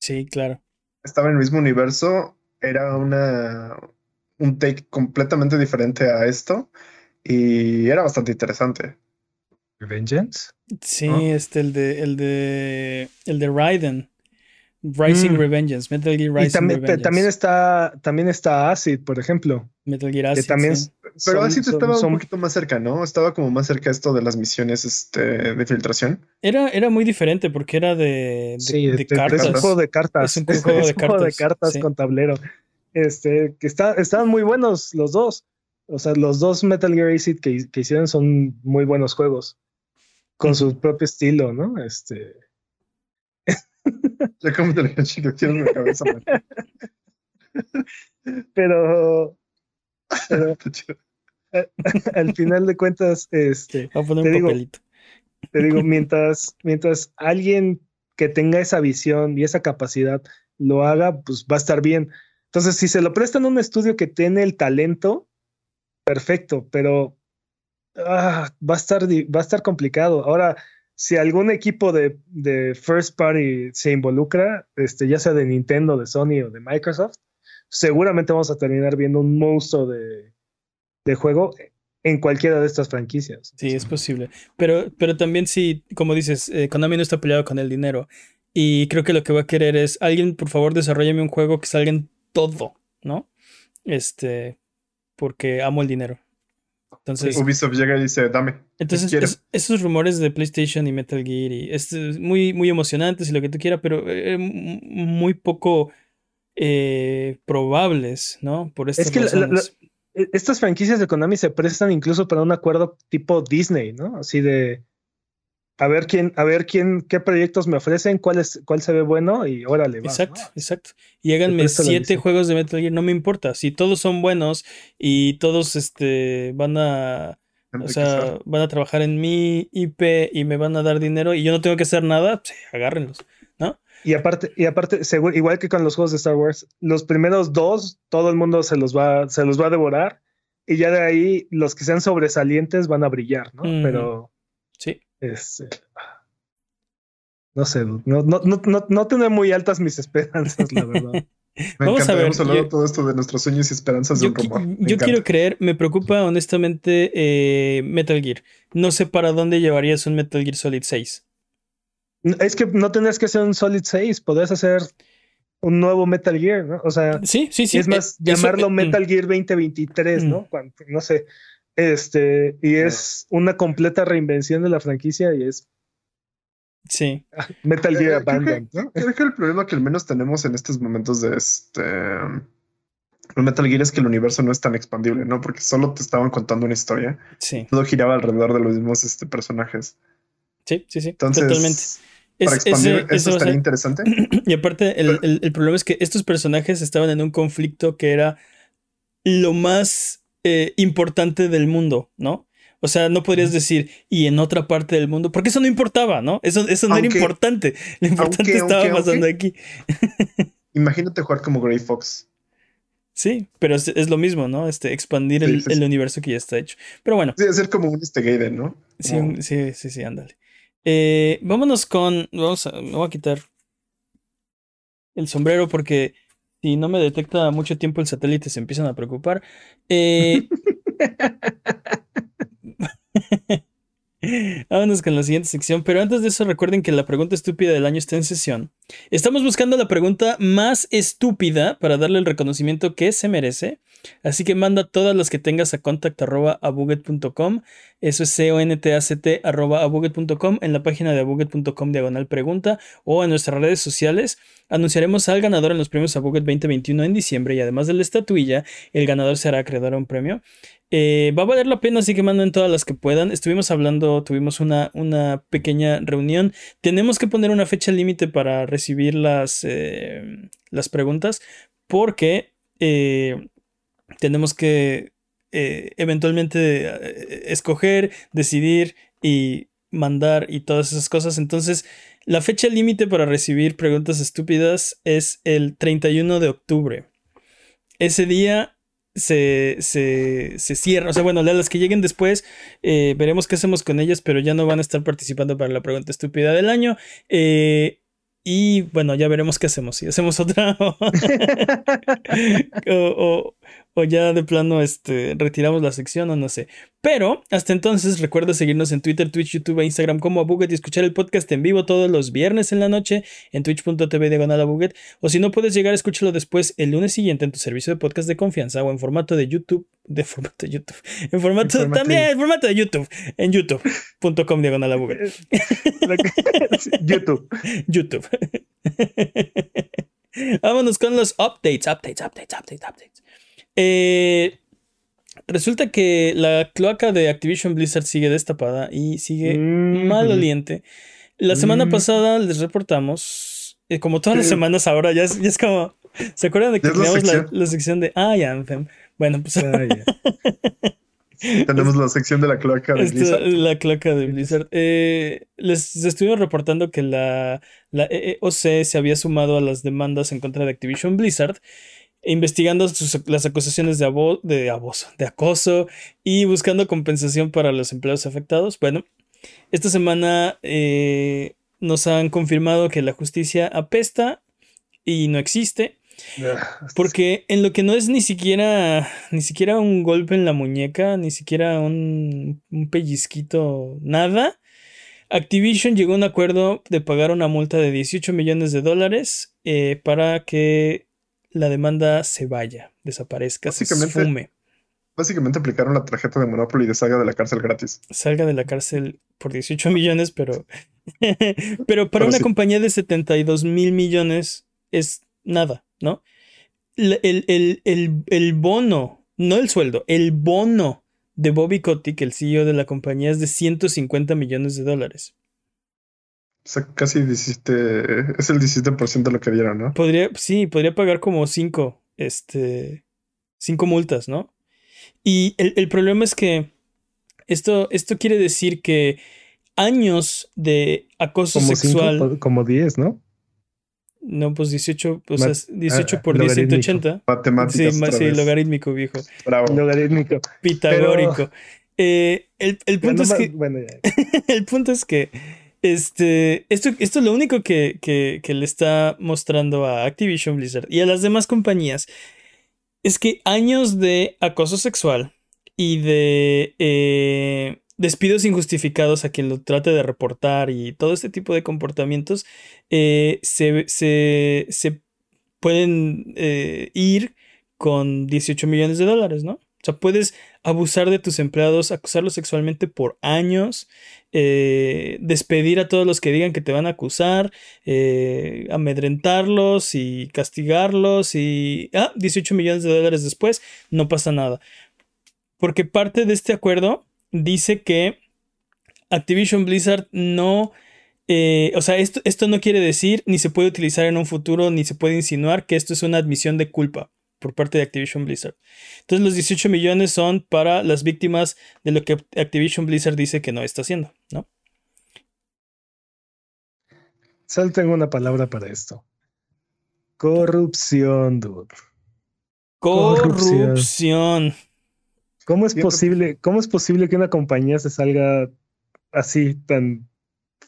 Sí, claro. Estaba en el mismo universo, era una un take completamente diferente a esto, y era bastante interesante. ¿Revengeance? Sí, ¿no? este, el de, el de, el de Raiden. Rising mm. Revengeance, Metal Gear Rising y también, Revengeance. También está, también está Acid, por ejemplo. Metal Gear Acid. Que también sí. es, pero son, Acid son, estaba son, un poquito más cerca, ¿no? Estaba como más cerca esto de las misiones este, de filtración. Era, era muy diferente porque era de, de, sí, de, de cartas. Es un juego de cartas. Es un juego de cartas, de cartas sí. con tablero. Este, que está, estaban muy buenos los dos. O sea, los dos Metal Gear Acid que, que hicieron son muy buenos juegos. Con mm. su propio estilo, ¿no? Este... Ya como te lo he quiero en mi cabeza. Pero, pero al, al final de cuentas, este, voy a poner te, un digo, papelito. te digo, mientras, mientras alguien que tenga esa visión y esa capacidad lo haga, pues va a estar bien. Entonces, si se lo prestan a un estudio que tiene el talento, perfecto, pero ah, va a estar, va a estar complicado. Ahora, si algún equipo de, de first party se involucra, este, ya sea de Nintendo, de Sony o de Microsoft, seguramente vamos a terminar viendo un monstruo de, de juego en cualquiera de estas franquicias. Sí, es posible. Pero, pero también sí, como dices, eh, Konami no está peleado con el dinero. Y creo que lo que va a querer es, alguien, por favor, desarróllame un juego que salga en todo, ¿no? Este, porque amo el dinero. Entonces, Ubisoft llega y dice, dame. Entonces, es, esos rumores de PlayStation y Metal Gear y es muy, muy emocionantes y lo que tú quieras, pero eh, muy poco eh, probables, ¿no? Por estas es que la, la, estas franquicias de Konami se prestan incluso para un acuerdo tipo Disney, ¿no? Así de a ver quién, a ver quién, qué proyectos me ofrecen, cuál es, cuál se ve bueno y órale, va. Exacto, ¿no? exacto. Y háganme siete juegos de Metal Gear, no me importa. Si todos son buenos y todos este van a o sea, van a trabajar en mi I P y me van a dar dinero y yo no tengo que hacer nada, pues, agárrenlos, ¿no? Y aparte, y aparte, seguro, igual que con los juegos de Star Wars, los primeros dos, todo el mundo se los va, se los va a devorar, y ya de ahí los que sean sobresalientes van a brillar, ¿no? Mm. Pero. Sí. Es, eh, no sé, no, no, no, no, no tener muy altas mis esperanzas, la verdad. Me Vamos encanta, a ver, hemos hablado yo, todo esto de nuestros sueños y esperanzas de un rumor. Yo encanta. quiero creer, me preocupa honestamente eh, Metal Gear. No sé para dónde llevarías un Metal Gear Solid seis. Es que no tendrías que hacer un Solid seis, podrías hacer un nuevo Metal Gear, ¿no? O sea, sí, sí, sí, es más, eh, llamarlo eso, eh, Metal Gear veinte veintitrés, mm. ¿no? Cuando, no sé. Este, y es una completa reinvención de la franquicia y es... Sí. Metal Gear eh, Abandoned. Creo que, ¿no? creo que el problema que al menos tenemos en estos momentos de este... El Metal Gear es que el universo no es tan expandible, ¿no? Porque solo te estaban contando una historia. Sí. Todo giraba alrededor de los mismos este, personajes. Sí, sí, sí. Entonces, totalmente. Para es, expandir, ese, eso estaría interesante. Y aparte, el, Pero, el, el problema es que estos personajes estaban en un conflicto que era lo más... Eh, importante del mundo, ¿no? O sea, no podrías decir, y en otra parte del mundo, porque eso no importaba, ¿no? Eso, eso no aunque, era importante. Lo importante aunque, estaba aunque, pasando aunque. aquí. Imagínate jugar como Grey Fox. Sí, pero es, es lo mismo, ¿no? Este, expandir sí, el, sí, el sí. universo que ya está hecho. Pero bueno. Sí, hacer como un este Gaiden, ¿no? Sí, un, sí, sí, sí, ándale. Eh, vámonos con. Vamos a. Me voy a quitar el sombrero porque. Si no me detecta mucho tiempo el satélite, se empiezan a preocupar. Eh... Vámonos con la siguiente sección. Pero antes de eso, recuerden que la pregunta estúpida del año está en sesión. Estamos buscando la pregunta más estúpida para darle el reconocimiento que se merece. Así que manda todas las que tengas a contact arroba abuget punto com. Eso es C O N T A C T arroba abuget punto com, en la página de abuget punto com diagonal pregunta o en nuestras redes sociales. Anunciaremos al ganador en los premios Abuget veinte veintiuno en diciembre y además de la estatuilla, el ganador será acreedor a un premio. Eh, va a valer la pena, así que manden todas las que puedan. Estuvimos hablando, tuvimos una, una pequeña reunión. Tenemos que poner una fecha límite para recibir las, eh, las preguntas porque... Eh, Tenemos que eh, eventualmente eh, escoger, decidir y mandar y todas esas cosas. Entonces, la fecha límite para recibir preguntas estúpidas es el treinta y uno de octubre. Ese día se, se, se cierra. O sea, bueno, las que lleguen después eh, veremos qué hacemos con ellas, pero ya no van a estar participando para la pregunta estúpida del año. Eh... Y bueno, ya veremos qué hacemos. Si hacemos otra o, o, o ya de plano este, retiramos la sección o no sé. Pero hasta entonces recuerda seguirnos en Twitter, Twitch, YouTube e Instagram como a Boogged y escuchar el podcast en vivo todos los viernes en la noche en twitch punto tv diagonal a Boogged, o si no puedes llegar, escúchalo después el lunes siguiente en tu servicio de podcast de confianza o en formato de YouTube. De formato de YouTube. En formato, en formato también, de... en formato de YouTube. En youtube punto com diagonal a Boogged. YouTube. YouTube. Vámonos con los updates, updates, updates, updates, updates. Eh, resulta que la cloaca de Activision Blizzard sigue destapada y sigue mm. maloliente. La semana mm. pasada les reportamos, eh, como todas las semanas ahora, ya es, ya es como... ¿Se acuerdan de que teníamos la, la, la sección de I Anthem? Bueno, pues... Ah, yeah. Tenemos la sección de la cloaca de Blizzard. Esta, la cloaca de Blizzard. Eh, les estuvimos reportando que la, la E E O C se había sumado a las demandas en contra de Activision Blizzard, investigando sus, las acusaciones de, abo, de abuso, de acoso y buscando compensación para los empleados afectados. Bueno, esta semana eh, nos han confirmado que la justicia apesta y no existe. Porque en lo que no es ni siquiera ni siquiera un golpe en la muñeca, ni siquiera un, un pellizquito, nada, Activision llegó a un acuerdo de pagar una multa de dieciocho millones de dólares eh, para que la demanda se vaya, desaparezca, se esfume. Básicamente aplicaron la tarjeta de Monopoly de salga de la cárcel gratis. Salga de la cárcel por dieciocho millones, pero pero para pero una sí. compañía de setenta y dos mil millones es nada, ¿no? El, el, el, el, el bono, no el sueldo, el bono de Bobby Kotick, el C E O de la compañía, es de ciento cincuenta millones de dólares. O sea, casi diecisiete, es el diecisiete por ciento de lo que dieron, ¿no? Podría, sí, podría pagar como cinco, este, cinco multas, ¿no? Y el, el problema es que esto, esto quiere decir que años de acoso como sexual... Cinco, como diez, ¿no? No, pues dieciocho, o Mat- sea, dieciocho por diez, ciento ochenta. Matemáticas. Sí, sí, logarítmico, viejo. Bravo. Logarítmico. Pitagórico. Pero... Eh, el, el punto bueno, es que... Bueno, el punto es que este, esto, esto es lo único que, que, que le está mostrando a Activision Blizzard y a las demás compañías. Es que años de acoso sexual y de eh, despidos injustificados a quien lo trate de reportar y todo este tipo de comportamientos eh, se, se, se pueden eh, ir con dieciocho millones de dólares, ¿no? O sea, puedes abusar de tus empleados, acusarlos sexualmente por años, eh, despedir a todos los que digan que te van a acusar, eh, amedrentarlos y castigarlos y... Ah, dieciocho millones de dólares después, no pasa nada. Porque parte de este acuerdo dice que Activision Blizzard no... Eh, o sea, esto, esto no quiere decir, ni se puede utilizar en un futuro, ni se puede insinuar que esto es una admisión de culpa por parte de Activision Blizzard. Entonces los dieciocho millones son para las víctimas de lo que Activision Blizzard dice que no está haciendo, ¿no? Solo tengo una palabra para esto. Corrupción, dude. Corrupción. Corrupción. ¿Cómo es posible, cómo es posible que una compañía se salga así tan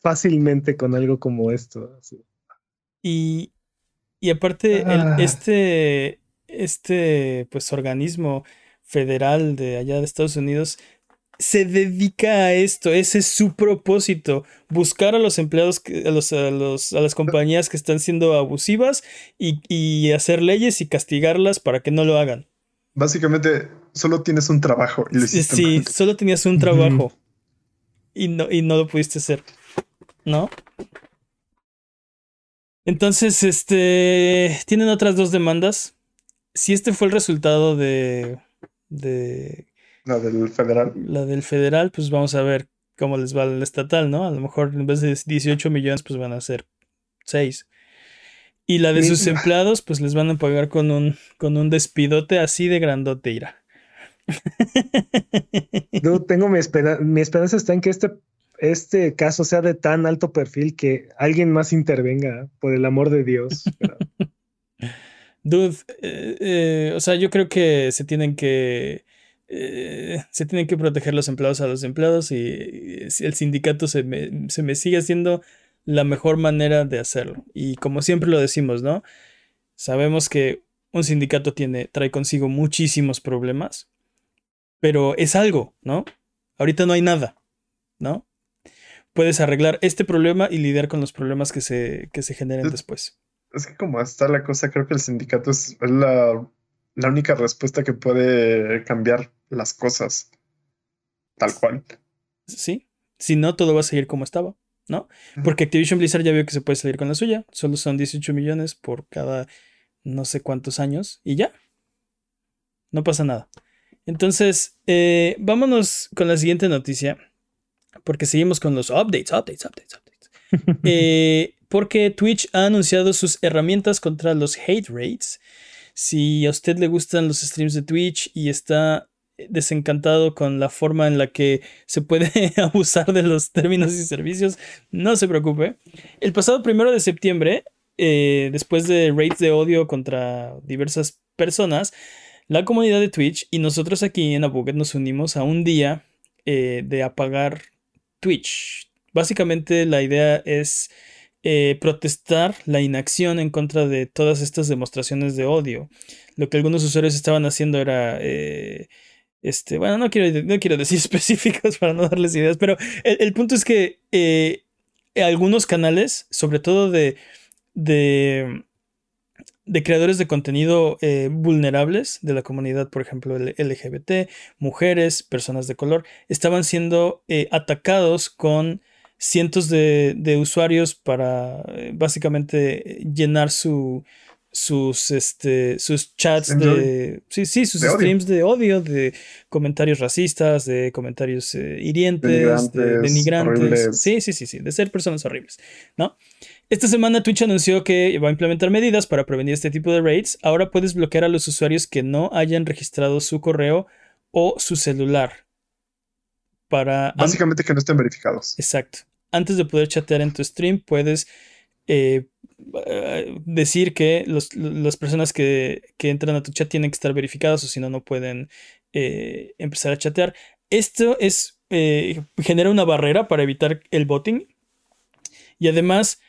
fácilmente con algo como esto? Así. Y, y aparte, ah. el, este... Este pues organismo federal de allá de Estados Unidos se dedica a esto, ese es su propósito, buscar a los empleados, a, los, a, los, a las compañías que están siendo abusivas y, y hacer leyes y castigarlas para que no lo hagan. Básicamente solo tienes un trabajo. Y sí, mal. Solo tenías un trabajo mm. y, no, y no lo pudiste hacer, ¿no? Entonces, este, tienen otras dos demandas. Si este fue el resultado de, de... La del federal. La del federal, pues vamos a ver cómo les va al estatal, ¿no? A lo mejor en vez de dieciocho millones, pues van a ser seis. Y la de sus empleados, pues les van a pagar con un, con un despidote así de grandote, ira. No, tengo mi esperanza. Mi esperanza está en que este, este caso sea de tan alto perfil que alguien más intervenga, por el amor de Dios. Pero... Dude, eh, eh, o sea, yo creo que se tienen que eh, se tienen que proteger los empleados a los empleados y, y el sindicato se me, se me sigue haciendo la mejor manera de hacerlo. Y como siempre lo decimos, ¿no? Sabemos que un sindicato tiene, trae consigo muchísimos problemas, pero es algo, ¿no? Ahorita no hay nada, ¿no? Puedes arreglar este problema y lidiar con los problemas que se, que se generen es, después. Es que como está la cosa, creo que el sindicato es la, la única respuesta que puede cambiar las cosas. Tal cual. Sí. Si no, todo va a seguir como estaba, ¿no? Porque Activision Blizzard ya vio que se puede salir con la suya. Solo son dieciocho millones por cada no sé cuántos años y ya. No pasa nada. Entonces, eh, vámonos con la siguiente noticia. Porque seguimos con los updates, updates, updates, updates. eh, porque Twitch ha anunciado sus herramientas contra los hate raids. Si a usted le gustan los streams de Twitch y está desencantado con la forma en la que se puede abusar de los términos y servicios, no se preocupe. El pasado primero de septiembre, eh, después de raids de odio contra diversas personas, la comunidad de Twitch y nosotros aquí en Boogged nos unimos a un día eh, de apagar Twitch. Básicamente la idea es eh, protestar la inacción en contra de todas estas demostraciones de odio. Lo que algunos usuarios estaban haciendo era... Eh, este, bueno, no quiero, no quiero decir específicos para no darles ideas, pero el, el punto es que eh, algunos canales, sobre todo de, de, de creadores de contenido eh, vulnerables de la comunidad, por ejemplo, L G B T, mujeres, personas de color, estaban siendo eh, atacados con cientos de, de usuarios para eh, básicamente llenar su... sus este sus chats de sí sí sus de streams odio. de odio, de comentarios racistas, de comentarios eh, hirientes, denigrantes, de, de sí sí sí sí de ser personas horribles, ¿no? Esta semana Twitch anunció que va a implementar medidas para prevenir este tipo de raids. Ahora puedes bloquear a los usuarios que no hayan registrado su correo o su celular para básicamente que no estén verificados. Exacto. Antes de poder chatear en tu stream puedes eh, decir que los, las personas que, que entran a tu chat tienen que estar verificadas o si no, no pueden eh, empezar a chatear. Esto es eh, genera una barrera para evitar el botting y además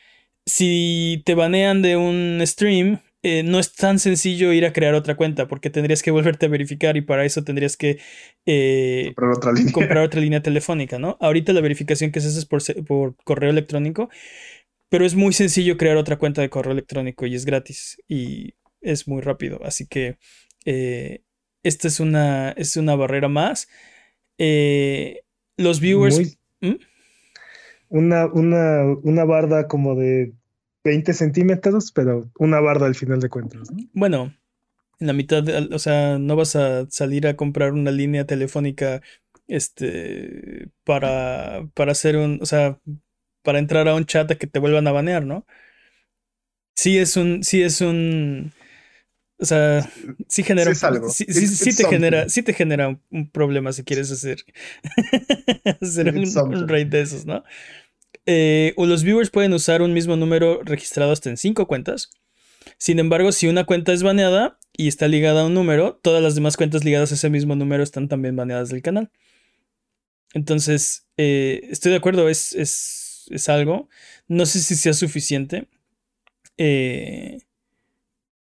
si te banean de un stream eh, no es tan sencillo ir a crear otra cuenta porque tendrías que volverte a verificar y para eso tendrías que eh, comprar, otra línea. comprar otra línea telefónica, ¿no? Ahorita la verificación que se hace es por, por correo electrónico. Pero es muy sencillo crear otra cuenta de correo electrónico y es gratis y es muy rápido. Así que eh, esta es una, es una barrera más. Eh, los viewers... Muy... ¿Mm? Una, una, una barda como de veinte centímetros, pero una barda al final de cuentas, ¿no? Bueno, en la mitad, de, o sea, no vas a salir a comprar una línea telefónica este, para, para hacer un... O sea... para entrar a un chat a que te vuelvan a banear, ¿no? Sí es un... Sí es un... O sea, sí genera... Sí, es algo. sí, sí, it's, sí it's te something. genera sí te genera un, un problema si quieres hacer... hacer un, un raid de esos, ¿no? Eh, o los viewers pueden usar un mismo número registrado hasta en cinco cuentas. Sin embargo, si una cuenta es baneada y está ligada a un número, todas las demás cuentas ligadas a ese mismo número están también baneadas del canal. Entonces, eh, estoy de acuerdo, es... es es algo, no sé si sea suficiente eh,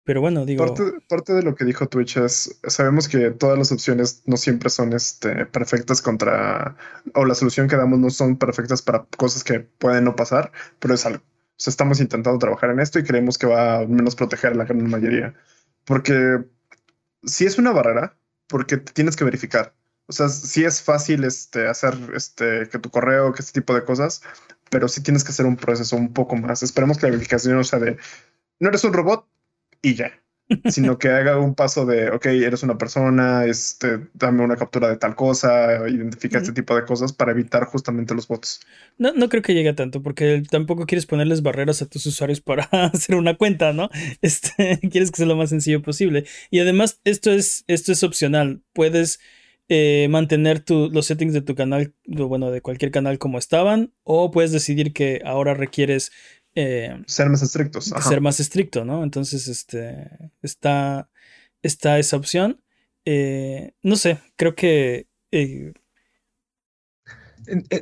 pero bueno, digo parte, parte de lo que dijo Twitch es sabemos que todas las opciones no siempre son este, perfectas contra o la solución que damos no son perfectas para cosas que pueden no pasar, pero es algo, o sea, estamos intentando trabajar en esto y creemos que va a menos proteger a la gran mayoría, porque si es una barrera, porque te tienes que verificar. O sea, sí es fácil este, hacer este, que tu correo, que este tipo de cosas, pero sí tienes que hacer un proceso un poco más. Esperemos que la verificación no sea de no eres un robot y ya, sino que haga un paso de ok, eres una persona, este, dame una captura de tal cosa, identifica mm-hmm. este tipo de cosas para evitar justamente los bots. No, no creo que llegue a tanto, porque tampoco quieres ponerles barreras a tus usuarios para hacer una cuenta, ¿no? Este, quieres que sea lo más sencillo posible. Y además, esto es, esto es opcional. Puedes... Eh, mantener tu, los settings de tu canal, bueno, de cualquier canal como estaban, o puedes decidir que ahora requieres eh, ser más estrictos. Ajá. Ser más estricto, ¿no? Entonces, este está, está esa opción. Eh, no sé, creo que eh,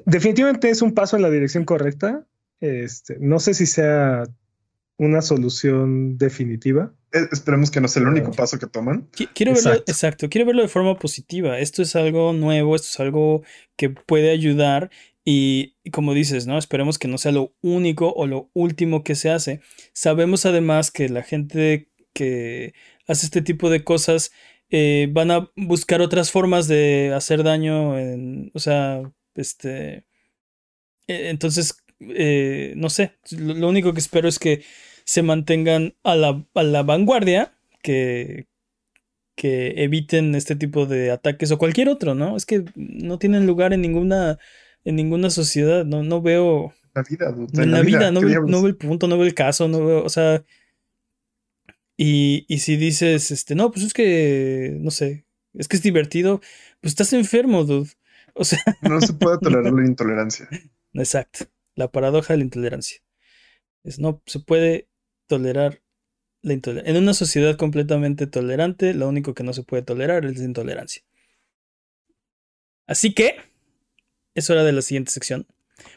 definitivamente es un paso en la dirección correcta. Este, no sé si sea una solución definitiva. Esperemos que no sea el único paso que toman. Quiero verlo, exacto. exacto, quiero verlo de forma positiva. Esto es algo nuevo, esto es algo que puede ayudar y, como dices, ¿no? Esperemos que no sea lo único o lo último que se hace. Sabemos además que la gente que hace este tipo de cosas eh, van a buscar otras formas de hacer daño, en, o sea, este... Eh, entonces, eh, no sé, lo, lo único que espero es que se mantengan a la, a la vanguardia, que, que eviten este tipo de ataques o cualquier otro, ¿no? Es que no tienen lugar en ninguna, en ninguna sociedad, no, no veo... La vida, en la, la vida, vida no, veo, no veo el punto, no veo el caso, no veo, o sea... Y, y si dices, este, no, pues es que, no sé, es que es divertido, pues estás enfermo, dude. O sea... No se puede tolerar la intolerancia. Exacto, la paradoja de la intolerancia. Es, no se puede tolerar la intolerancia. En una sociedad completamente tolerante, lo único que no se puede tolerar es la intolerancia. Así que es hora de la siguiente sección.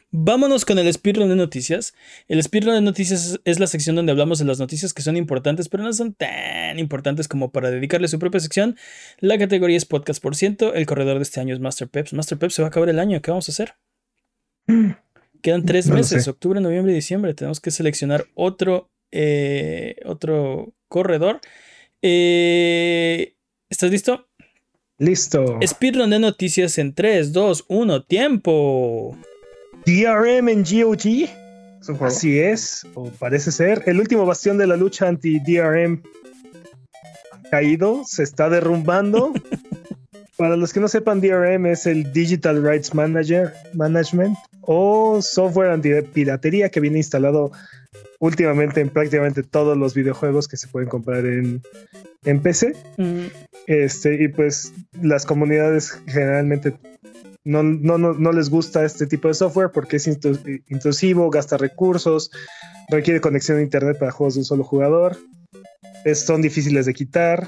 Vámonos con el speedrun de noticias. El speedrun de noticias es la sección donde hablamos de las noticias que son importantes, pero no son tan importantes como para dedicarle su propia sección. La categoría es podcast por ciento. El corredor de este año es Master Peps. Master Peps, se va a acabar el año. ¿Qué vamos a hacer? Quedan tres no meses, sé. octubre, noviembre y diciembre. Tenemos que seleccionar otro eh, otro corredor. Eh, ¿Estás listo? Listo. Speedrun de noticias en tres, dos, uno, tiempo. D R M en G O G. Así es, o parece ser. El último bastión de la lucha anti-D R M ha caído, se está derrumbando. Para los que no sepan, D R M es el Digital Rights Manager, Management o software antipiratería que viene instalado últimamente en prácticamente todos los videojuegos que se pueden comprar en, en P C. Mm. Este, y pues las comunidades generalmente no, no, no, no les gusta este tipo de software porque es intrusivo, gasta recursos, requiere conexión a internet para juegos de un solo jugador, es, son difíciles de quitar.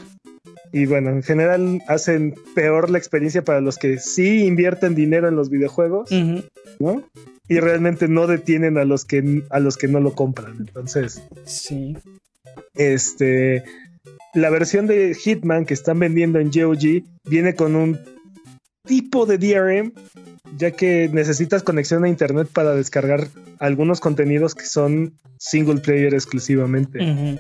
Y bueno, en general hacen peor la experiencia para los que sí invierten dinero en los videojuegos, uh-huh. ¿no? Y realmente no detienen a los que a los que no lo compran. Entonces, sí. Este, la versión de Hitman que están vendiendo en G O G viene con un tipo de D R M, ya que necesitas conexión a internet para descargar algunos contenidos que son single player exclusivamente. Uh-huh.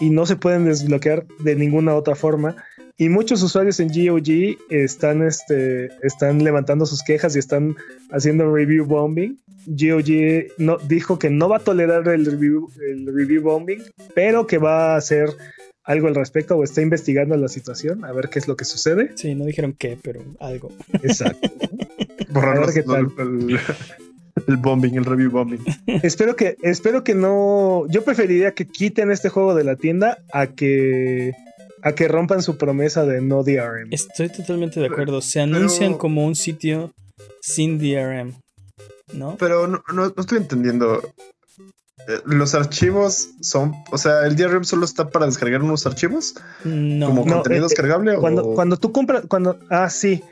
Y no se pueden desbloquear de ninguna otra forma. Y muchos usuarios en G O G están, este, están levantando sus quejas y están haciendo review bombing. G O G no, dijo que no va a tolerar el review, el review bombing, pero que va a hacer algo al respecto o está investigando la situación, a ver qué es lo que sucede. Sí, no dijeron qué, pero algo. Exacto. Borrarnos qué tal. El... El bombing, el review bombing. Espero que, espero que no. Yo preferiría que quiten este juego de la tienda a que a que rompan su promesa de no D R M. Estoy totalmente de acuerdo. Se anuncian pero, como un sitio sin D R M, ¿no? Pero no, no, no estoy entendiendo. Los archivos son, o sea, el D R M solo está para descargar unos archivos. No. Como no, contenido eh, descargable. Cuando, o... cuando tú compras, cuando ah sí.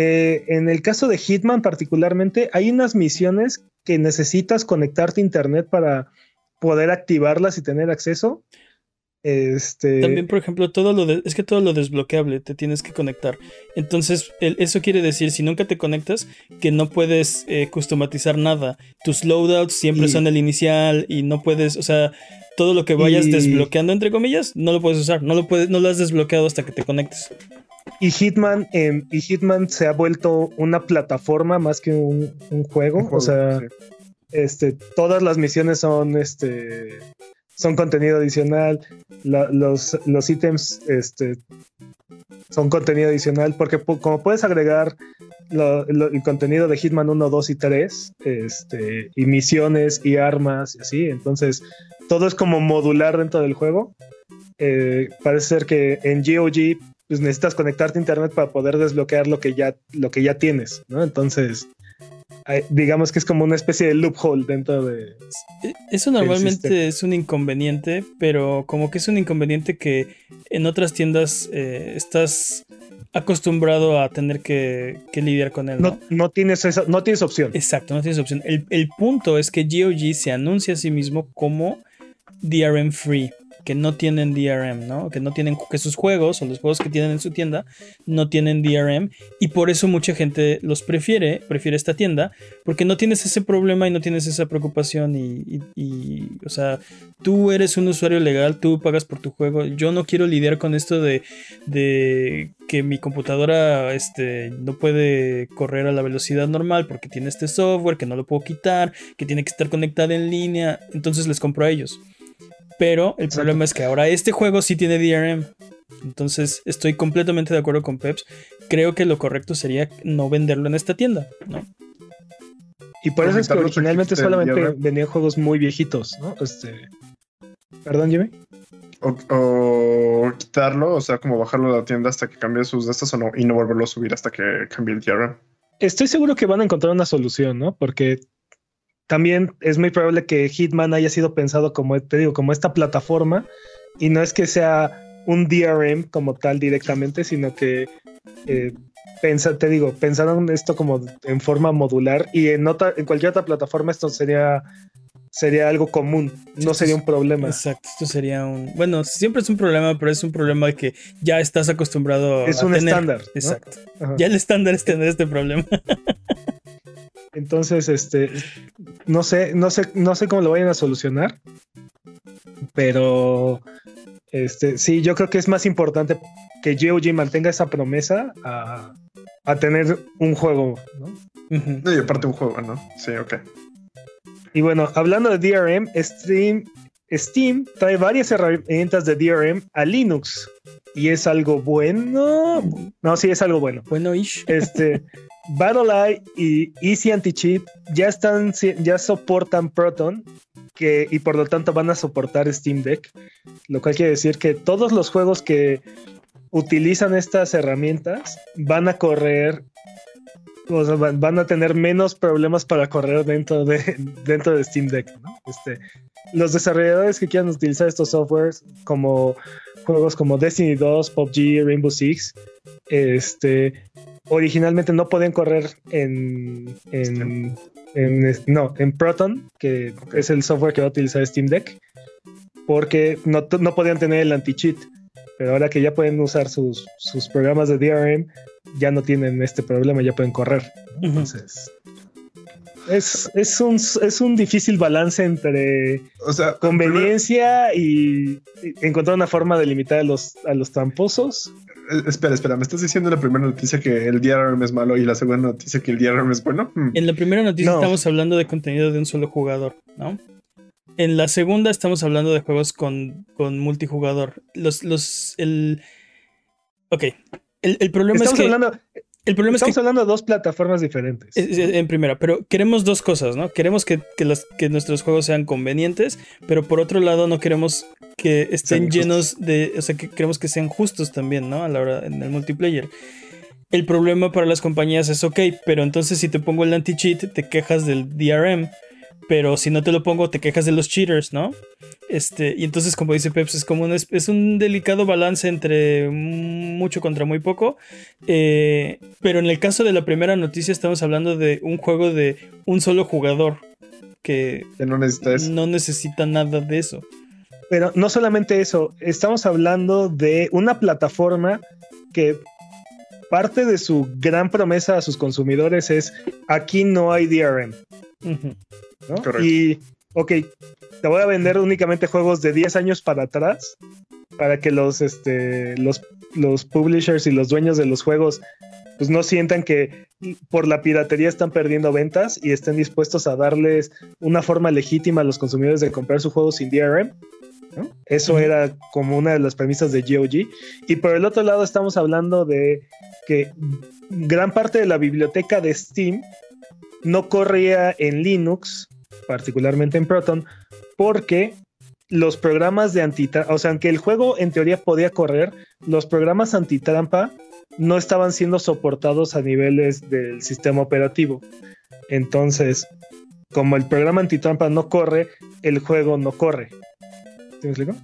Eh, en el caso de Hitman particularmente, hay unas misiones que necesitas conectarte a internet para poder activarlas y tener acceso. Este... También, por ejemplo, todo lo de... es que todo lo desbloqueable te tienes que conectar. Entonces, el... eso quiere decir, si nunca te conectas, que no puedes eh, customizar nada. Tus loadouts siempre y... son el inicial y no puedes, o sea, todo lo que vayas y... desbloqueando, entre comillas, no lo puedes usar. No lo puedes, no lo has desbloqueado hasta que te conectes. Y Hitman, eh, y Hitman se ha vuelto una plataforma más que un, un, juego. un juego. O sea, sí. este, todas las misiones son, este, son contenido adicional. La, los, los ítems este, son contenido adicional. Porque po- como puedes agregar lo, lo, el contenido de Hitman uno, dos y tres, este, y misiones y armas y así. Entonces, todo es como modular dentro del juego. Eh, parece ser que en G O G... pues necesitas conectarte a internet para poder desbloquear lo que ya, lo que ya tienes, ¿no? Entonces, digamos que es como una especie de loophole dentro de... Eso normalmente es un inconveniente, pero como que es un inconveniente que en otras tiendas eh, estás acostumbrado a tener que, que lidiar con él, ¿no? No, no, tienes esa, no tienes opción. Exacto, no tienes opción. El, el punto es que G O G se anuncia a sí mismo como D R M free, que no tienen D R M, ¿no? Que no tienen, que sus juegos o los juegos que tienen en su tienda no tienen D R M, y por eso mucha gente los prefiere, prefiere esta tienda, porque no tienes ese problema y no tienes esa preocupación y, y, y o sea, tú eres un usuario legal, tú pagas por tu juego. Yo no quiero lidiar con esto de, de que mi computadora este, no puede correr a la velocidad normal porque tiene este software que no lo puedo quitar, que tiene que estar conectada en línea, entonces les compro a ellos. Pero el Exacto. problema es que ahora este juego sí tiene D R M. Entonces estoy completamente de acuerdo con Peps. Creo que lo correcto sería no venderlo en esta tienda, ¿no? Y por eso es que originalmente solamente venían juegos muy viejitos, ¿no? Este... ¿Perdón, Jimmy? O, o quitarlo, o sea, como bajarlo de la tienda hasta que cambie sus de estas o no, y no volverlo a subir hasta que cambie el D R M. Estoy seguro que van a encontrar una solución, ¿no? Porque... también es muy probable que Hitman haya sido pensado como, te digo, como esta plataforma, y no es que sea un D R M como tal directamente, sino que eh, pensa, te digo, pensaron esto como en forma modular, y en, otra, en cualquier otra plataforma esto sería, sería algo común, no sería un problema. Exacto, esto sería un... Bueno, siempre es un problema, pero es un problema que ya estás acostumbrado a tener. Es un estándar, ¿no? Exacto. Ajá. Ya el estándar es tener este problema. Entonces, este, no sé, no sé, no sé cómo lo vayan a solucionar, pero este, sí, yo creo que es más importante que G O G mantenga esa promesa a, a tener un juego, ¿no? No, y aparte un juego, ¿no? Sí, ok. Y bueno, hablando de D R M, Steam, Steam trae varias herramientas de D R M a Linux. Y es algo bueno. No, sí, es algo bueno. Bueno-ish. Este. BattleEye y Easy Anti-Cheat ya están, ya soportan Proton, que, y por lo tanto van a soportar Steam Deck, lo cual quiere decir que todos los juegos que utilizan estas herramientas van a correr, o sea, van, van a tener menos problemas para correr dentro de, dentro de Steam Deck, ¿no? Este, los desarrolladores que quieran utilizar estos softwares, como juegos como Destiny dos, P U B G, Rainbow Six, este... originalmente no podían correr en, en, en, no, en Proton, que okay. es el software que va a utilizar Steam Deck, porque no, no podían tener el anti-cheat, pero ahora que ya pueden usar sus, sus programas de D R M, ya no tienen este problema, ya pueden correr. Entonces, uh-huh. es, es, un, es un difícil balance entre o sea, conveniencia y encontrar una forma de limitar a los, a los tramposos. Espera, espera, ¿me estás diciendo en la primera noticia que el D R M es malo y la segunda noticia que el D R M es bueno? Hmm. En la primera noticia no. Estamos hablando de contenido de un solo jugador, ¿no? En la segunda estamos hablando de juegos con, con multijugador. Los, los, el... Ok, el, el problema estamos es que... Hablando, el problema estamos es que, hablando de dos plataformas diferentes. En primera, pero queremos dos cosas, ¿no? Queremos que, que, las, que nuestros juegos sean convenientes, pero por otro lado no queremos... que estén llenos de... O sea, que queremos que sean justos también, ¿no? A la hora en el multiplayer. El problema para las compañías es, ok, pero entonces si te pongo el anti-cheat, te quejas del D R M. Pero si no te lo pongo, te quejas de los cheaters, ¿no? Este, y entonces, como dice Peps, es como un, es un delicado balance entre mucho contra muy poco. Eh, pero en el caso de la primera noticia, estamos hablando de un juego de un solo jugador. Que, que no necesita eso. No necesita nada de eso. Pero no solamente eso, estamos hablando de una plataforma que parte de su gran promesa a sus consumidores es: aquí no hay D R M. Uh-huh. ¿No? Correcto. Y, ok, te voy a vender únicamente juegos de diez años para atrás, para que los, este, los, los publishers y los dueños de los juegos pues no sientan que por la piratería están perdiendo ventas y estén dispuestos a darles una forma legítima a los consumidores de comprar su juego sin D R M. ¿No? Eso uh-huh. era como una de las premisas de G O G. Y por el otro lado estamos hablando de que gran parte de la biblioteca de Steam no corría en Linux, particularmente en Proton, porque los programas de antitrampa, o sea, aunque el juego en teoría podía correr, los programas antitrampa no estaban siendo soportados a niveles del sistema operativo. Entonces, como el programa antitrampa no corre, el juego no corre. ¿Sí me explico?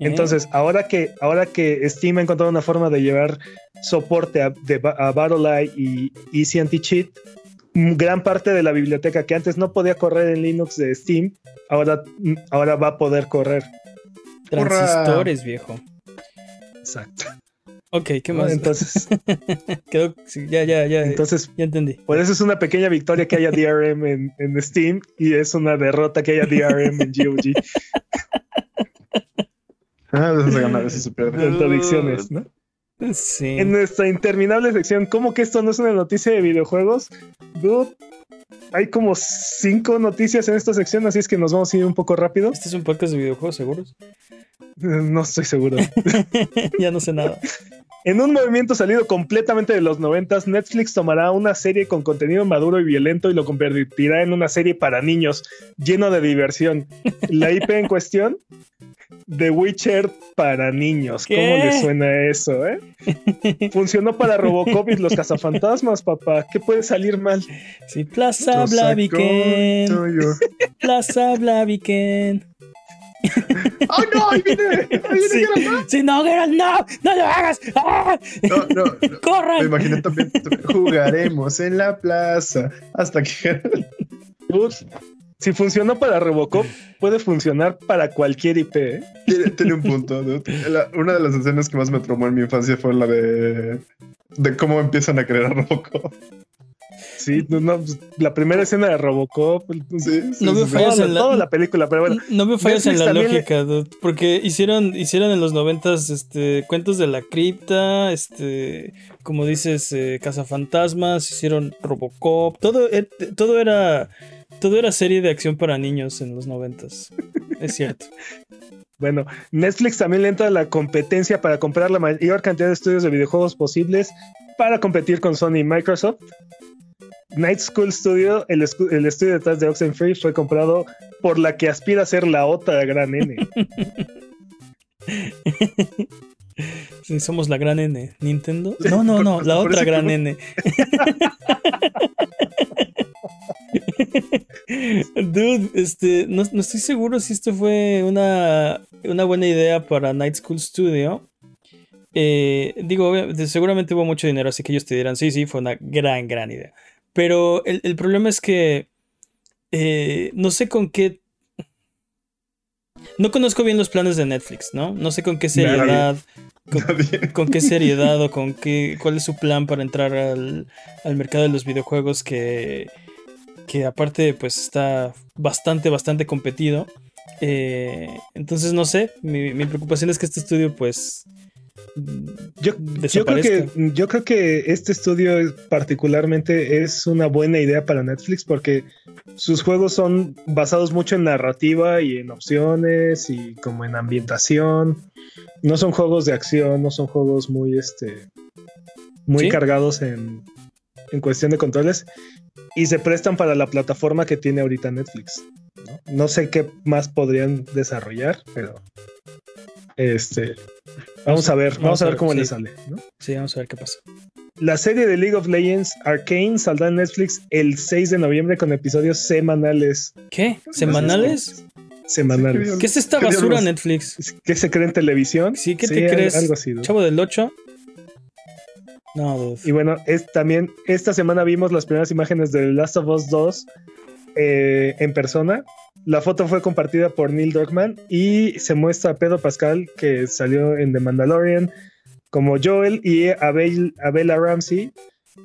Entonces, ahora que, ahora que Steam ha encontrado una forma de llevar soporte a, de, a BattleEye y Easy Anti-Cheat, gran parte de la biblioteca que antes no podía correr en Linux de Steam ahora, ahora va a poder correr. Transistores, ¡hurra! Viejo. Exacto. Ok, ¿qué más? Entonces, creo, sí, ya, ya, ya. Entonces, ya entendí. Por eso es una pequeña victoria que haya D R M en, en Steam y es una derrota que haya D R M en G O G. Ah, eso se gana, eso se pierde. Contradicciones, ¿no? Sí. En nuestra interminable sección, ¿cómo que esto no es una noticia de videojuegos? Dude, hay como cinco noticias en esta sección, así es que nos vamos a ir un poco rápido. ¿Este es un podcast de videojuegos, seguros? No estoy seguro. Ya no sé nada. En un movimiento salido completamente de los noventas, Netflix tomará una serie con contenido maduro y violento y lo convertirá en una serie para niños, lleno de diversión. La I P en cuestión... The Witcher para niños. ¿Qué? ¿Cómo le suena eso, eh? Funcionó para Robocop y los cazafantasmas, papá. ¿Qué puede salir mal? Sí, Plaza Blaviken. Plaza Blaviken. ¡Oh, no! ¡Ahí viene! ¡Ahí viene! Sí, Geralt, sí, no, Geralt, no, no lo hagas. ¡Ah! No, no, no. ¡Corran! Me imagino también. Jugaremos en la plaza hasta que... Ups. Si funcionó para Robocop, puede funcionar para cualquier I P, ¿eh? Tiene, tiene un punto, ¿no? La, una de las escenas que más me traumó en mi infancia fue la de... de cómo empiezan a creer a Robocop. Sí, no, no, la primera escena de Robocop. Sí, sí, no me fallas en la, toda la película, pero bueno. No me fallas Netflix en la lógica, le... porque hicieron, hicieron en los noventas este, Cuentos de la Cripta, este, como dices, eh, Cazafantasmas, hicieron Robocop, todo, eh, todo era todo era serie de acción para niños en los noventas, es cierto. Bueno, Netflix también le entra a la competencia para comprar la mayor cantidad de estudios de videojuegos posibles para competir con Sony y Microsoft. Night School Studio, el, el estudio detrás de Oxenfree, fue comprado por la que aspira a ser la otra gran N. Sí, somos la gran N. ¿Nintendo? No, no, no, la otra gran que... N. Dude, este, no, no estoy seguro si esto fue una, una buena idea para Night School Studio. Eh, digo, seguramente hubo mucho dinero, así que ellos te dirán, sí, sí, fue una gran, gran idea. Pero el, el problema es que eh, no sé con qué... No conozco bien los planes de Netflix, ¿no? No sé con qué seriedad... Con, con qué seriedad o con qué... ¿Cuál es su plan para entrar al, al mercado de los videojuegos que... que aparte pues está bastante, bastante competido? Eh, entonces no sé. Mi, mi preocupación es que este estudio pues... Yo, yo, creo que, yo creo que este estudio particularmente es una buena idea para Netflix porque sus juegos son basados mucho en narrativa y en opciones y como en ambientación. No son juegos de acción, no son juegos muy este muy ¿sí? cargados en, en cuestión de controles y se prestan para la plataforma que tiene ahorita Netflix, ¿no? No sé qué más podrían desarrollar, pero este... Vamos a ver, vamos, vamos a ver cómo sí. le sale, ¿no? Sí, vamos a ver qué pasa. La serie de League of Legends Arcane saldrá en Netflix el seis de noviembre con episodios semanales. ¿Qué? ¿Semanales? Semanales. ¿Qué es esta ¿Qué basura digamos, Netflix? ¿Qué se cree en televisión? Sí, ¿qué sí, te crees? Algo así, ¿no? Chavo del ocho. No, dude. Y bueno, es, también esta semana vimos las primeras imágenes de The Last of Us dos eh, en persona. La foto fue compartida por Neil Druckmann y se muestra a Pedro Pascal, que salió en The Mandalorian, como Joel, y a, Bel- a Bella Ramsey,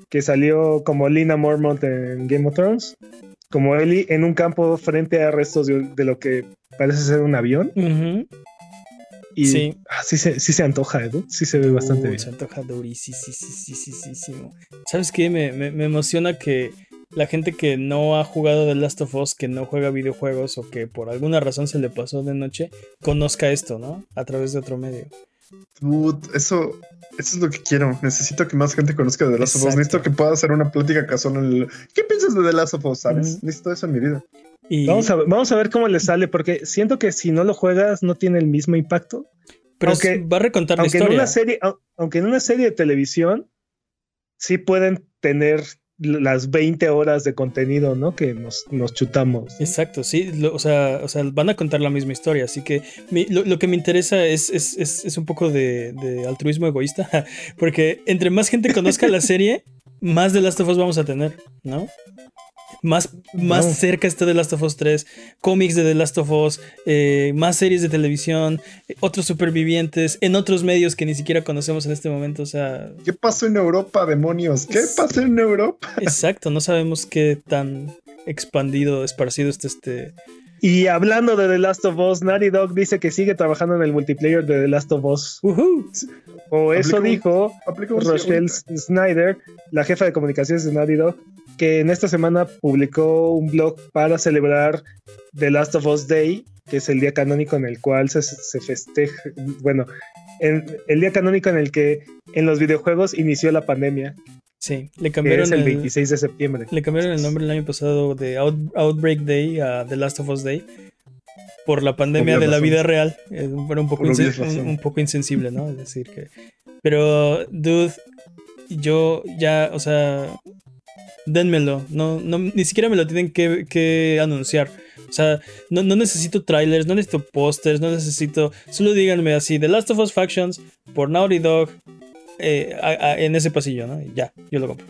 que salió como Lina Mormont en Game of Thrones, como Ellie en un campo frente a restos de, de lo que parece ser un avión. Uh-huh. Y sí. Ah, sí, se, sí se antoja, Edu. Sí se ve uh, bastante bien. Se antoja, Dori. Sí, sí, sí, sí, sí, sí, sí. ¿Sabes qué? Me, me, me emociona que... La gente que no ha jugado The Last of Us, que no juega videojuegos o que por alguna razón se le pasó de noche, conozca esto, ¿no? A través de otro medio. Dude, eso, eso es lo que quiero. Necesito que más gente conozca The Last Exacto. of Us. Necesito que pueda hacer una plática casual. En el... ¿Qué piensas de The Last of Us, sabes? Mm-hmm. Necesito eso en mi vida. Y... Vamos, a ver, vamos a ver cómo le sale, porque siento que si no lo juegas no tiene el mismo impacto. Pero aunque, es, va a recontar la historia. En una serie, aunque en una serie de televisión sí pueden tener... las veinte horas de contenido, ¿no? Que nos, nos chutamos. Exacto, sí. Lo, o, sea, o sea, van a contar la misma historia. Así que mi, lo, lo que me interesa es, es, es, es un poco de, de altruismo egoísta. Porque entre más gente conozca la serie, más de Last of Us vamos a tener, ¿no? Más, más no. cerca está The Last of Us tres, cómics de The Last of Us, eh, más series de televisión, eh, otros supervivientes, en otros medios que ni siquiera conocemos en este momento. O sea, ¿qué pasó en Europa, demonios? ¿Qué es, pasó en Europa? Exacto, no sabemos qué tan expandido, esparcido está este... Y hablando de The Last of Us, Naughty Dog dice que sigue trabajando en el multiplayer de The Last of Us. Uh-huh. O eso dijo Rochelle Snyder, la jefa de comunicaciones de Naughty Dog, que en esta semana publicó un blog para celebrar The Last of Us Day, que es el día canónico en el cual se, se festeja, bueno, en, el día canónico en el que en los videojuegos inició la pandemia. Sí, le cambiaron es el veintiséis el, de septiembre. Le cambiaron el nombre el año pasado de Out, Outbreak Day a The Last of Us Day por la pandemia Obvio de razón. la vida real. Era un poco, insen, un, un poco insensible, ¿no? Es decir que, pero dude, yo ya, o sea, denmelo, no, no, ni siquiera me lo tienen que, que anunciar. O sea, no, no necesito trailers, no necesito pósters, no necesito, solo díganme así, The Last of Us Factions por Naughty Dog. Eh, a, a, en ese pasillo, ¿no? Ya, yo lo compro.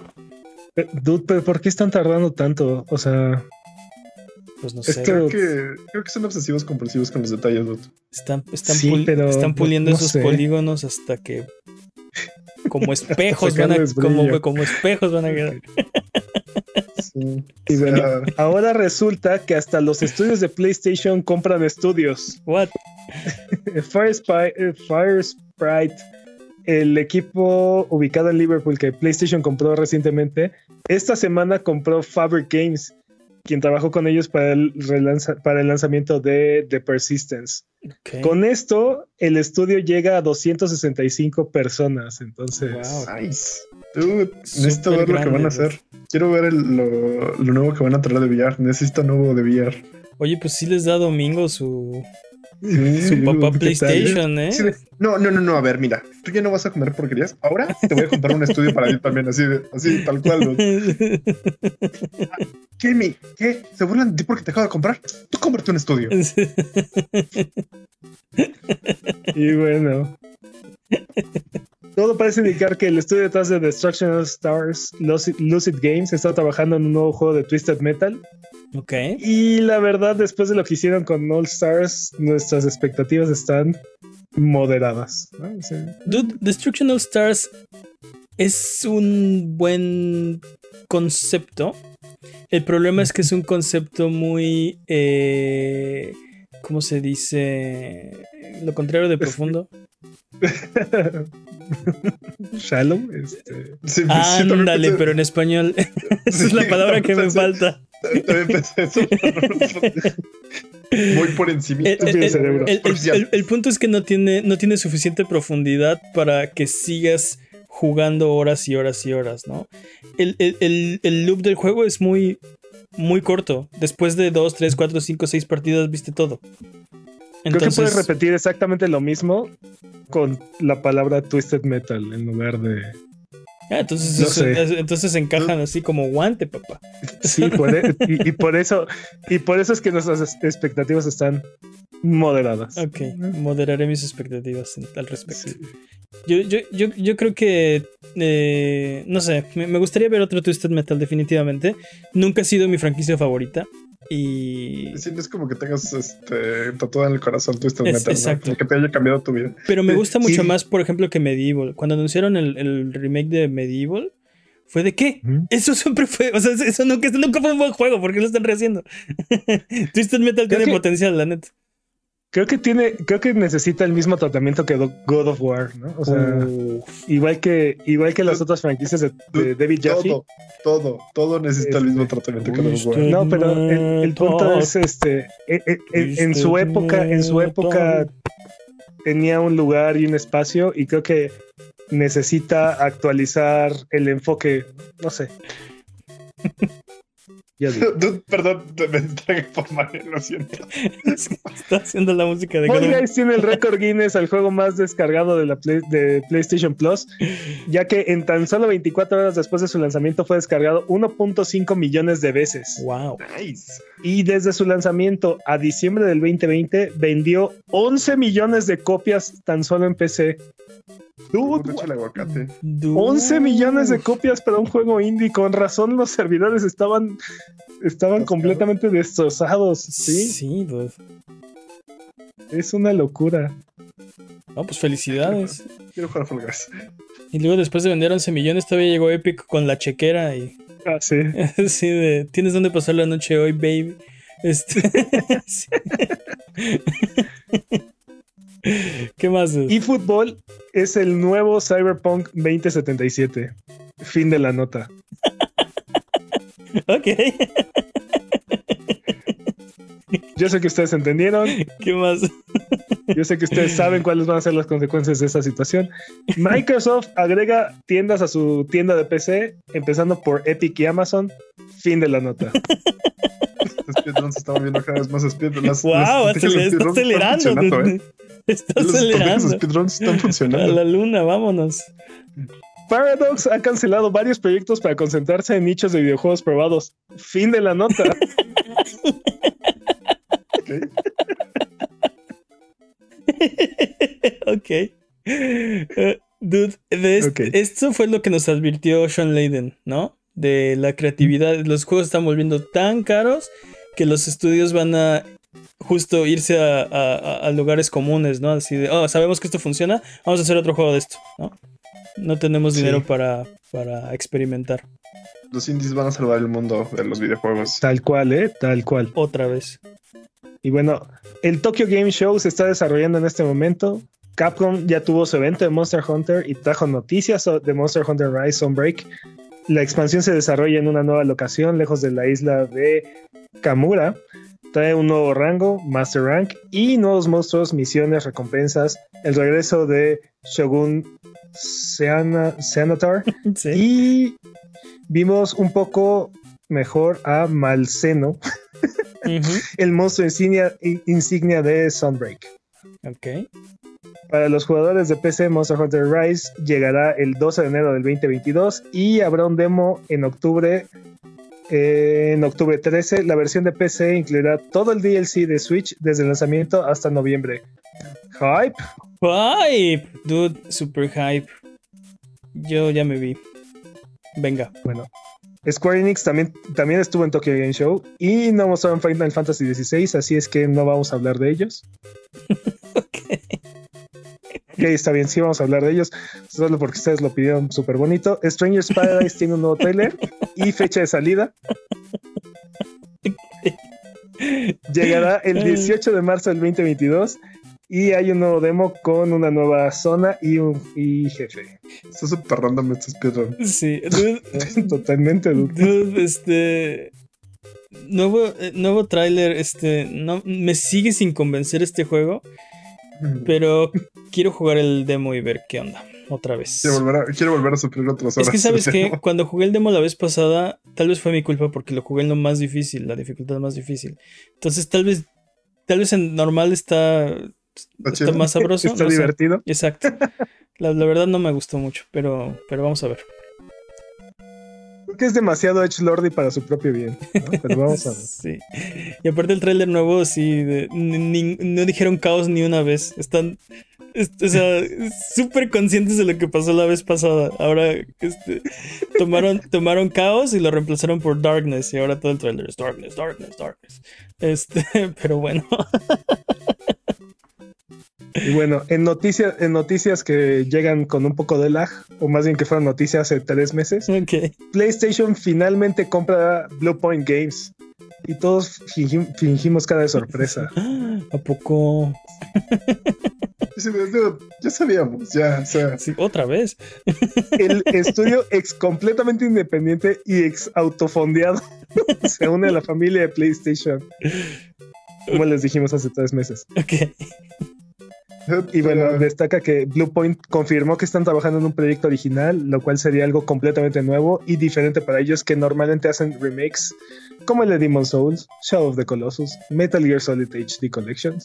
Dude, pero ¿por qué están tardando tanto? O sea, pues no sé. Creo que, creo que son obsesivos compulsivos con los detalles, dude. Están, están, sí, pul están puliendo no, no esos sé. polígonos hasta que como espejos van a, como, como espejos van a quedar. Sí. Y bueno, ahora resulta que hasta los estudios de PlayStation compran estudios. What? Fire Spy, Fire Sprite, el equipo ubicado en Liverpool que PlayStation compró recientemente, esta semana compró Fabric Games, quien trabajó con ellos para el, relanza, para el lanzamiento de The Persistence. Okay. Con esto, el estudio llega a doscientas sesenta y cinco personas. Entonces, wow, nice. Dude, necesito ver lo que van a hacer. Quiero ver el, lo, lo nuevo que van a traer de V R. Necesito nuevo de V R. Oye, pues sí les da domingo su... Sí, su papá PlayStation, tal, ¿eh? Sí, no, no, no, no, a ver, mira, tú ya no vas a comer porquerías. Ahora te voy a comprar un estudio para ti también, así, así, tal cual. Jimmy, ¿no? ¿Qué? ¿Se burlan de ti porque te acabo de comprar? Tú cómprate un estudio. Y bueno, todo parece indicar que el estudio detrás de Destruction All Stars, Lucid Games, está trabajando en un nuevo juego de Twisted Metal. Okay. Y la verdad, después de lo que hicieron con All Stars, nuestras expectativas están moderadas, ¿no? Sí. Dude, Destruction All Stars es un buen concepto. El problema es que es un concepto muy... Eh, ¿cómo se dice? Lo contrario de profundo. Shallow. Este... Sí, ándale, sí, pero en español. Esa sí, es la palabra que me falta. Muy por encima. El, el, el, el, el, el punto es que no tiene, no tiene suficiente profundidad para que sigas jugando horas y horas y horas, ¿no? El, el, el, el loop del juego es muy, muy corto. Después de dos, tres, cuatro, cinco, seis partidas viste todo. Entonces, creo que puedes repetir exactamente lo mismo con la palabra Twisted Metal en lugar de... Ah, entonces, no eso, entonces encajan así como guante, papá. Sí, por e y, y por eso y por eso es que nuestras expectativas están moderadas. Ok, moderaré mis expectativas en, al respecto. Sí. Yo, yo, yo, yo creo que eh, no sé, me, me gustaría ver otro Twisted Metal definitivamente. Nunca ha sido mi franquicia favorita. Y... Sí, no es como que tengas este, tatuado en el corazón Twisted Metal, es, exacto, ¿no? Que te haya cambiado tu vida. Pero me gusta mucho sí. más, por ejemplo, que Medieval. Cuando anunciaron el, el remake de Medieval, fue de ¿qué? ¿Mm? Eso siempre fue, o sea, eso nunca, eso nunca fue un buen juego. ¿Por qué lo están rehaciendo? Twisted Metal creo tiene que, potencial, la neta. Creo que tiene, creo que necesita el mismo tratamiento que God of War, ¿no? O sea, uh, igual que igual que las otras franquicias de, de David Jaffe. Todo, todo, todo necesita este, el mismo tratamiento que God of War. No, pero el, el punto es este, en, en, en su época, en su época tenía un lugar y un espacio y creo que necesita actualizar el enfoque, no sé. Dude, perdón, me entregué por mal, lo siento. Está haciendo la música de... Fall Guys tiene el récord Guinness al juego más descargado de, la play, de PlayStation Plus, ya que en tan solo veinticuatro horas después de su lanzamiento fue descargado uno punto cinco millones de veces. Wow. Nice. Y desde su lanzamiento a diciembre del veinte veinte vendió once millones de copias tan solo en P C. Dude, aguacate. Dude. once millones de copias para un juego indie. Con razón los servidores estaban estaban Los completamente caros. destrozados. Sí, sí, dude. Es una locura. No, pues felicidades. Quiero jugar, quiero jugar Fall Guys. Y luego después de vender once millones todavía llegó Epic con la chequera y... Ah, sí. Sí, de, ¿tienes dónde pasar la noche hoy, baby? Este... Sí. ¿Qué más? eFootball es el nuevo Cyberpunk veinte setenta y siete. Fin de la nota. Ok. Yo sé que ustedes entendieron. ¿Qué más? Yo sé que ustedes saben cuáles van a ser las consecuencias de esta situación. Microsoft agrega tiendas a su tienda de P C, empezando por Epic y Amazon. Fin de la nota. Speedruns estamos viendo cada vez más speedruns. Wow, se le está acelerando. Está acelerando. ¿eh? Está acelerando. Los speedruns están funcionando. A la luna, vámonos. Paradox ha cancelado varios proyectos para concentrarse en nichos de videojuegos probados. Fin de la nota. Okay. Ok. Uh, dude, de est okay. esto fue lo que nos advirtió Sean Layden, ¿no? De la creatividad. Los juegos están volviendo tan caros que los estudios van a justo irse a, a, a lugares comunes, ¿no? Así de, oh, sabemos que esto funciona, vamos a hacer otro juego de esto, ¿no? No tenemos sí. dinero para, para experimentar. Los indies van a salvar el mundo de los videojuegos. Tal cual, ¿eh? Tal cual. Otra vez. Y bueno, el Tokyo Game Show se está desarrollando en este momento. Capcom ya tuvo su evento de Monster Hunter y trajo noticias de Monster Hunter Rise Sunbreak. La expansión se desarrolla en una nueva locación, lejos de la isla de Kamura. Trae un nuevo rango, Master Rank, y nuevos monstruos, misiones, recompensas. El regreso de Shogun Seana, Seanatar. Sí. Y vimos un poco mejor a Malseno. Uh-huh. El monstruo insignia, insignia de Sunbreak. Ok. Para los jugadores de P C, Monster Hunter Rise llegará el doce de enero del veinte veintidós y habrá un demo en octubre, eh, en octubre trece. La versión de P C incluirá todo el D L C de Switch desde el lanzamiento hasta noviembre. Hype. Hype. Dude, super hype. Yo ya me vi. Venga. Bueno. Square Enix también, también estuvo en Tokyo Game Show y no mostraron Final Fantasy dieciséis, así es que no vamos a hablar de ellos. Okay. Ok, está bien, sí vamos a hablar de ellos, solo porque ustedes lo pidieron súper bonito. Stranger's Paradise tiene un nuevo trailer y fecha de salida. Okay. Llegará el dieciocho de marzo del veinte veintidós y hay un nuevo demo con una nueva zona y un y jefe. Está súper random este speedrun. Sí, dude, totalmente dude. Dude, este nuevo nuevo tráiler, este no me sigue sin convencer este juego, pero quiero jugar el demo y ver qué onda otra vez. Quiero volver a, quiero volver a superar otras horas. Es que sabes que cuando jugué el demo la vez pasada, tal vez fue mi culpa porque lo jugué en lo más difícil, la dificultad más difícil. Entonces tal vez tal vez en normal está Está, está más sabroso. Está no divertido. Sé. Exacto. La, la verdad no me gustó mucho, pero, pero vamos a ver. Creo que es demasiado edgelordy para su propio bien, ¿no? Pero vamos a ver. Sí. Y aparte el tráiler nuevo, sí, de, ni, ni, no dijeron caos ni una vez. Están, es, o sea, súper conscientes de lo que pasó la vez pasada. Ahora este, tomaron, tomaron caos y lo reemplazaron por darkness. Y ahora todo el tráiler es darkness, darkness, darkness. Este, pero bueno. Y bueno, en noticias, en noticias que llegan con un poco de lag, o más bien que fueron noticias hace tres meses, okay. PlayStation finalmente compra Blue Point Games y todos fingim, fingimos cara de sorpresa. ¿A poco? Ya sabíamos, ya, o sea, sí, otra vez. El estudio ex completamente independiente y ex autofondeado se une a la familia de PlayStation, como les dijimos hace tres meses. Ok. Y bueno, destaca que Bluepoint confirmó que están trabajando en un proyecto original, lo cual sería algo completamente nuevo y diferente para ellos, que normalmente hacen remakes como el de Demon's Souls, Shadow of the Colossus, Metal Gear Solid H D Collection.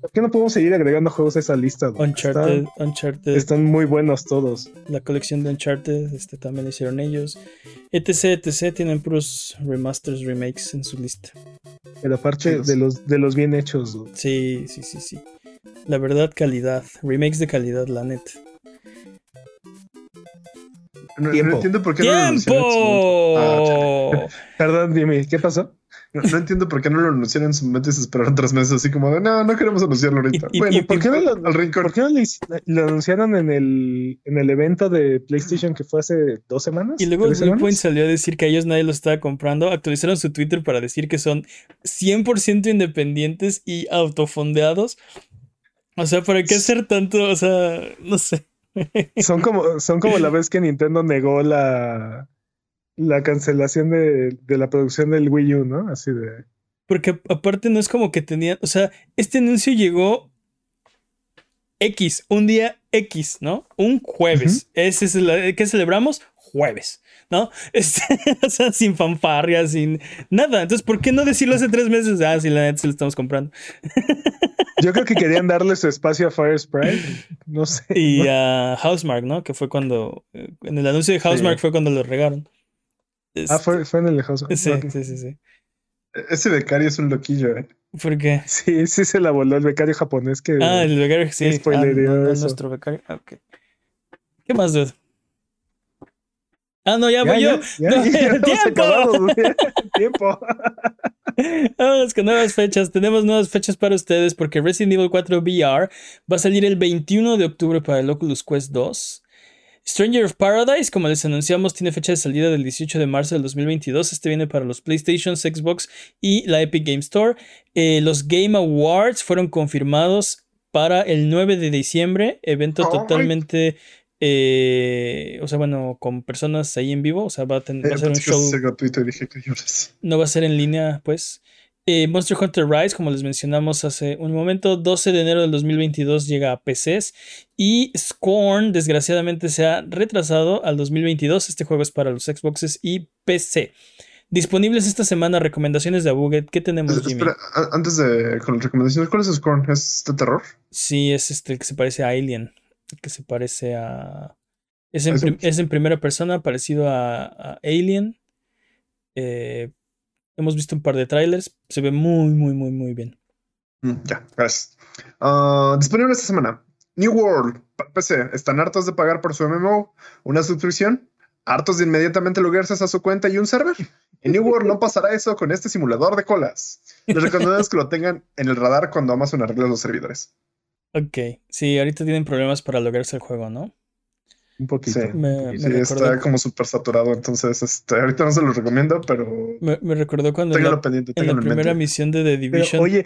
¿Por qué no podemos seguir agregando juegos a esa lista? Uncharted, están, Uncharted. Están muy buenos todos. La colección de Uncharted este, también la hicieron ellos. Etc, etc, tienen puros remasters, remakes en su lista. Pero aparte de los, de los bien hechos. Dude. Sí, sí, sí, sí. La verdad, calidad. Remakes de calidad, la net. No, no entiendo por qué no lo anunciaron en su momento. Ah, perdón, Jimmy, ¿qué pasó? No, no entiendo por qué no lo anunciaron en su momento y se esperaron tres meses así como de, no, no queremos anunciarlo ahorita. Y, bueno, y, ¿por, y, qué no lo, al rincón? ¿Por qué no lo, lo anunciaron en el, en el evento de PlayStation que fue hace dos semanas? Y luego Bluepoint salió a decir que a ellos nadie los estaba comprando. Actualizaron su Twitter para decir que son cien por ciento independientes y autofondeados. O sea, ¿para qué hacer tanto? O sea, no sé. Son como, son como la vez que Nintendo negó la, la cancelación de, de la producción del Wii U, ¿no? Así de... Porque aparte no es como que tenían... O sea, este anuncio llegó X, un día X, ¿no? Un jueves. Uh-huh. Ese es el que celebramos jueves, ¿no? Este, o sea, sin fanfarria, sin nada. Entonces, ¿por qué no decirlo hace tres meses? Ah, sí, la neta se lo estamos comprando. Yo creo que querían darle su espacio a Fire Sprite. No sé. Y a uh, Housemarque, ¿no? Que fue cuando... En el anuncio de Housemarque sí. Fue cuando lo regaron. Este... Ah, fue, fue en el de Housemarque. Sí, okay. sí, sí, sí. Ese becario es un loquillo, ¿eh? ¿Por qué? Sí, sí se la voló el becario japonés que... Ah, el becario sí. Ah, no, no, eso. Nuestro becario. Ok. ¿Qué más, dude? Ah, no, ya voy yo. Ya, no, ya, ya ¡Tiempo! Acabamos, ¡Tiempo! Vámonos con nuevas fechas. Tenemos nuevas fechas para ustedes porque Resident Evil cuatro V R va a salir el veintiuno de octubre para el Oculus Quest dos. Stranger of Paradise, como les anunciamos, tiene fecha de salida del dieciocho de marzo del dos mil veintidós. Este viene para los PlayStation, Xbox y la Epic Game Store. Eh, los Game Awards fueron confirmados para el nueve de diciembre. Evento oh, totalmente... Eh, o sea, bueno, con personas ahí en vivo. O sea, va a, ten, eh, va a ser un show. Ser gratuito, dije que no va a ser en línea, pues. Eh, Monster Hunter Rise, como les mencionamos hace un momento, doce de enero del dos mil veintidós llega a P Cs. Y Scorn, desgraciadamente, se ha retrasado al dos mil veintidós. Este juego es para los Xboxes y P C. Disponibles esta semana, recomendaciones de Boogged. ¿Qué tenemos, Jimmy? Espera, antes de con las recomendaciones, ¿cuál es Scorn? ¿Es de terror? Sí, es este el que se parece a Alien. Que se parece a... Es en, prim... es en primera persona, parecido a, a Alien. Eh, hemos visto un par de trailers. Se ve muy, muy, muy, muy bien. Mm, ya, gracias. Uh, disponible esta semana. New World, P C. ¿Están hartos de pagar por su M M O? ¿Una suscripción? ¿Hartos de inmediatamente loguearse a su cuenta y un server? En New World no pasará eso con este simulador de colas. Les recomendamos que lo tengan en el radar cuando Amazon arregle los servidores. Ok, sí, ahorita tienen problemas para lograrse el juego, ¿no? Un poquito. Sí, me, me sí está como súper saturado, entonces este, ahorita no se lo recomiendo, pero... Me, me recordó cuando en la, pendiente, en la primera mente. misión de The Division... Pero, oye,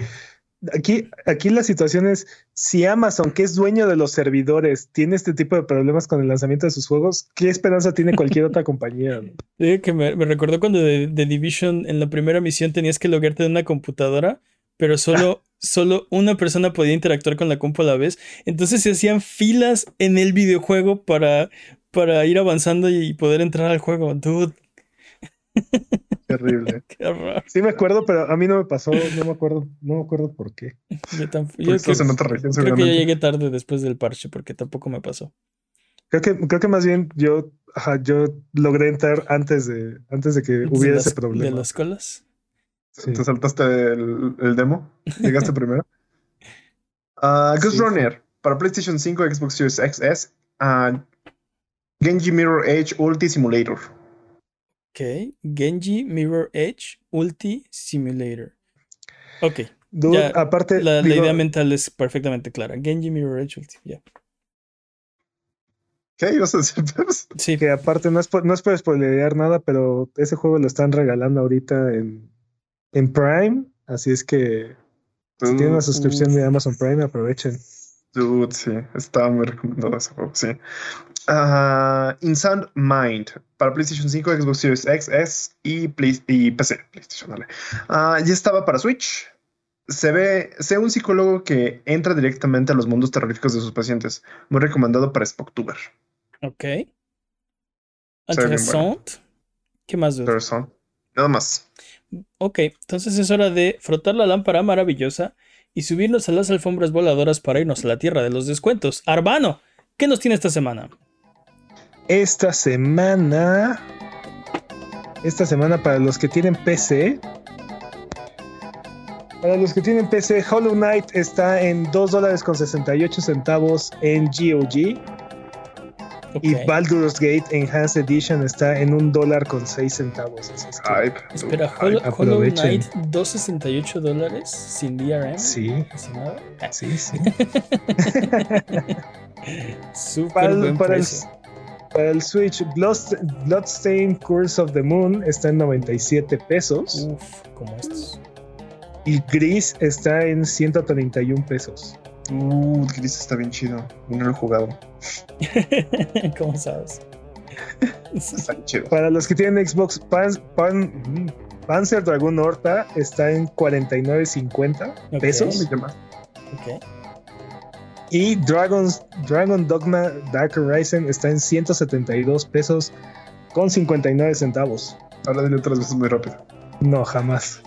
aquí, aquí la situación es, si Amazon, que es dueño de los servidores, tiene este tipo de problemas con el lanzamiento de sus juegos, ¿qué esperanza tiene cualquier otra compañía? Sí, que me, me recordó cuando The, The Division, en la primera misión tenías que loguearte en una computadora, pero solo... Solo una persona podía interactuar con la compu a la vez. Entonces se hacían filas en el videojuego para, para ir avanzando y poder entrar al juego. Dude. Terrible. Qué horror. Sí me acuerdo, pero a mí no me pasó. No me acuerdo, no me acuerdo por qué. Yo tampoco. Yo creo, en otra región, creo que yo llegué tarde después del parche porque tampoco me pasó. Creo que, creo que más bien yo, ajá, yo logré entrar antes de, antes de que hubiera de las, ese problema. ¿De las colas? Sí. ¿Te saltaste el, el demo? ¿Llegaste primero? Uh, Ghost sí, Runner sí. Para PlayStation cinco, Xbox Series X S. Uh, Genji Mirror Edge Ulti Simulator. Ok, Genji Mirror Edge Ulti Simulator. Ok. Dude, ya, aparte, la, digo, la idea mental es perfectamente clara. Genji Mirror Edge Ulti, ya. Yeah. ¿Qué ibas a decir, Peps? Sí. Que aparte no es, no es para spoilear nada, pero ese juego lo están regalando ahorita en. En Prime, así es que si uh, tienen la suscripción uh, de Amazon Prime, aprovechen. Dude, sí, estaba muy recomendado ese juego, sí. Uh, Insane Mind para PlayStation cinco, Xbox Series X, S y, Play- y P C. PlayStation, dale. Uh, ya estaba para Switch. Se ve, sé un psicólogo que entra directamente a los mundos terroríficos de sus pacientes. Muy recomendado para Spooktober. Ok. Interesante. Bueno. ¿Qué más, dude? Interesante. Nada más. Ok, entonces es hora de frotar la lámpara maravillosa y subirnos a las alfombras voladoras para irnos a la tierra de los descuentos. Arbano, ¿qué nos tiene esta semana? Esta semana... Esta semana para los que tienen P C... Para los que tienen P C, Hollow Knight está en dos dólares con sesenta y ocho centavos en G O G. Okay. Y Baldur's Gate Enhanced Edition está en un dólar con seis centavos. Es hype. Espera, Hol- hype. Hollow Knight, doscientos sesenta y ocho dólares sin D R M. Sí. Ah. Sí, sí. Super para, buen para, el, para el Switch, Bloodstained Curse of the Moon está en noventa y siete pesos. Uf, como estos. Y Gris está en ciento treinta y un pesos. Uh, Gris está bien chido. No lo he jugado. ¿Cómo sabes? Está bien chido. Para los que tienen Xbox, Pan, Pan, Panzer Dragoon Horta está en cuarenta y nueve cincuenta, okay, pesos. Okay. Y Dragon's, Dragon Dogma Dark Horizon está en ciento setenta y dos pesos con cincuenta y nueve centavos. Ahora dile otras veces muy rápido. No, jamás.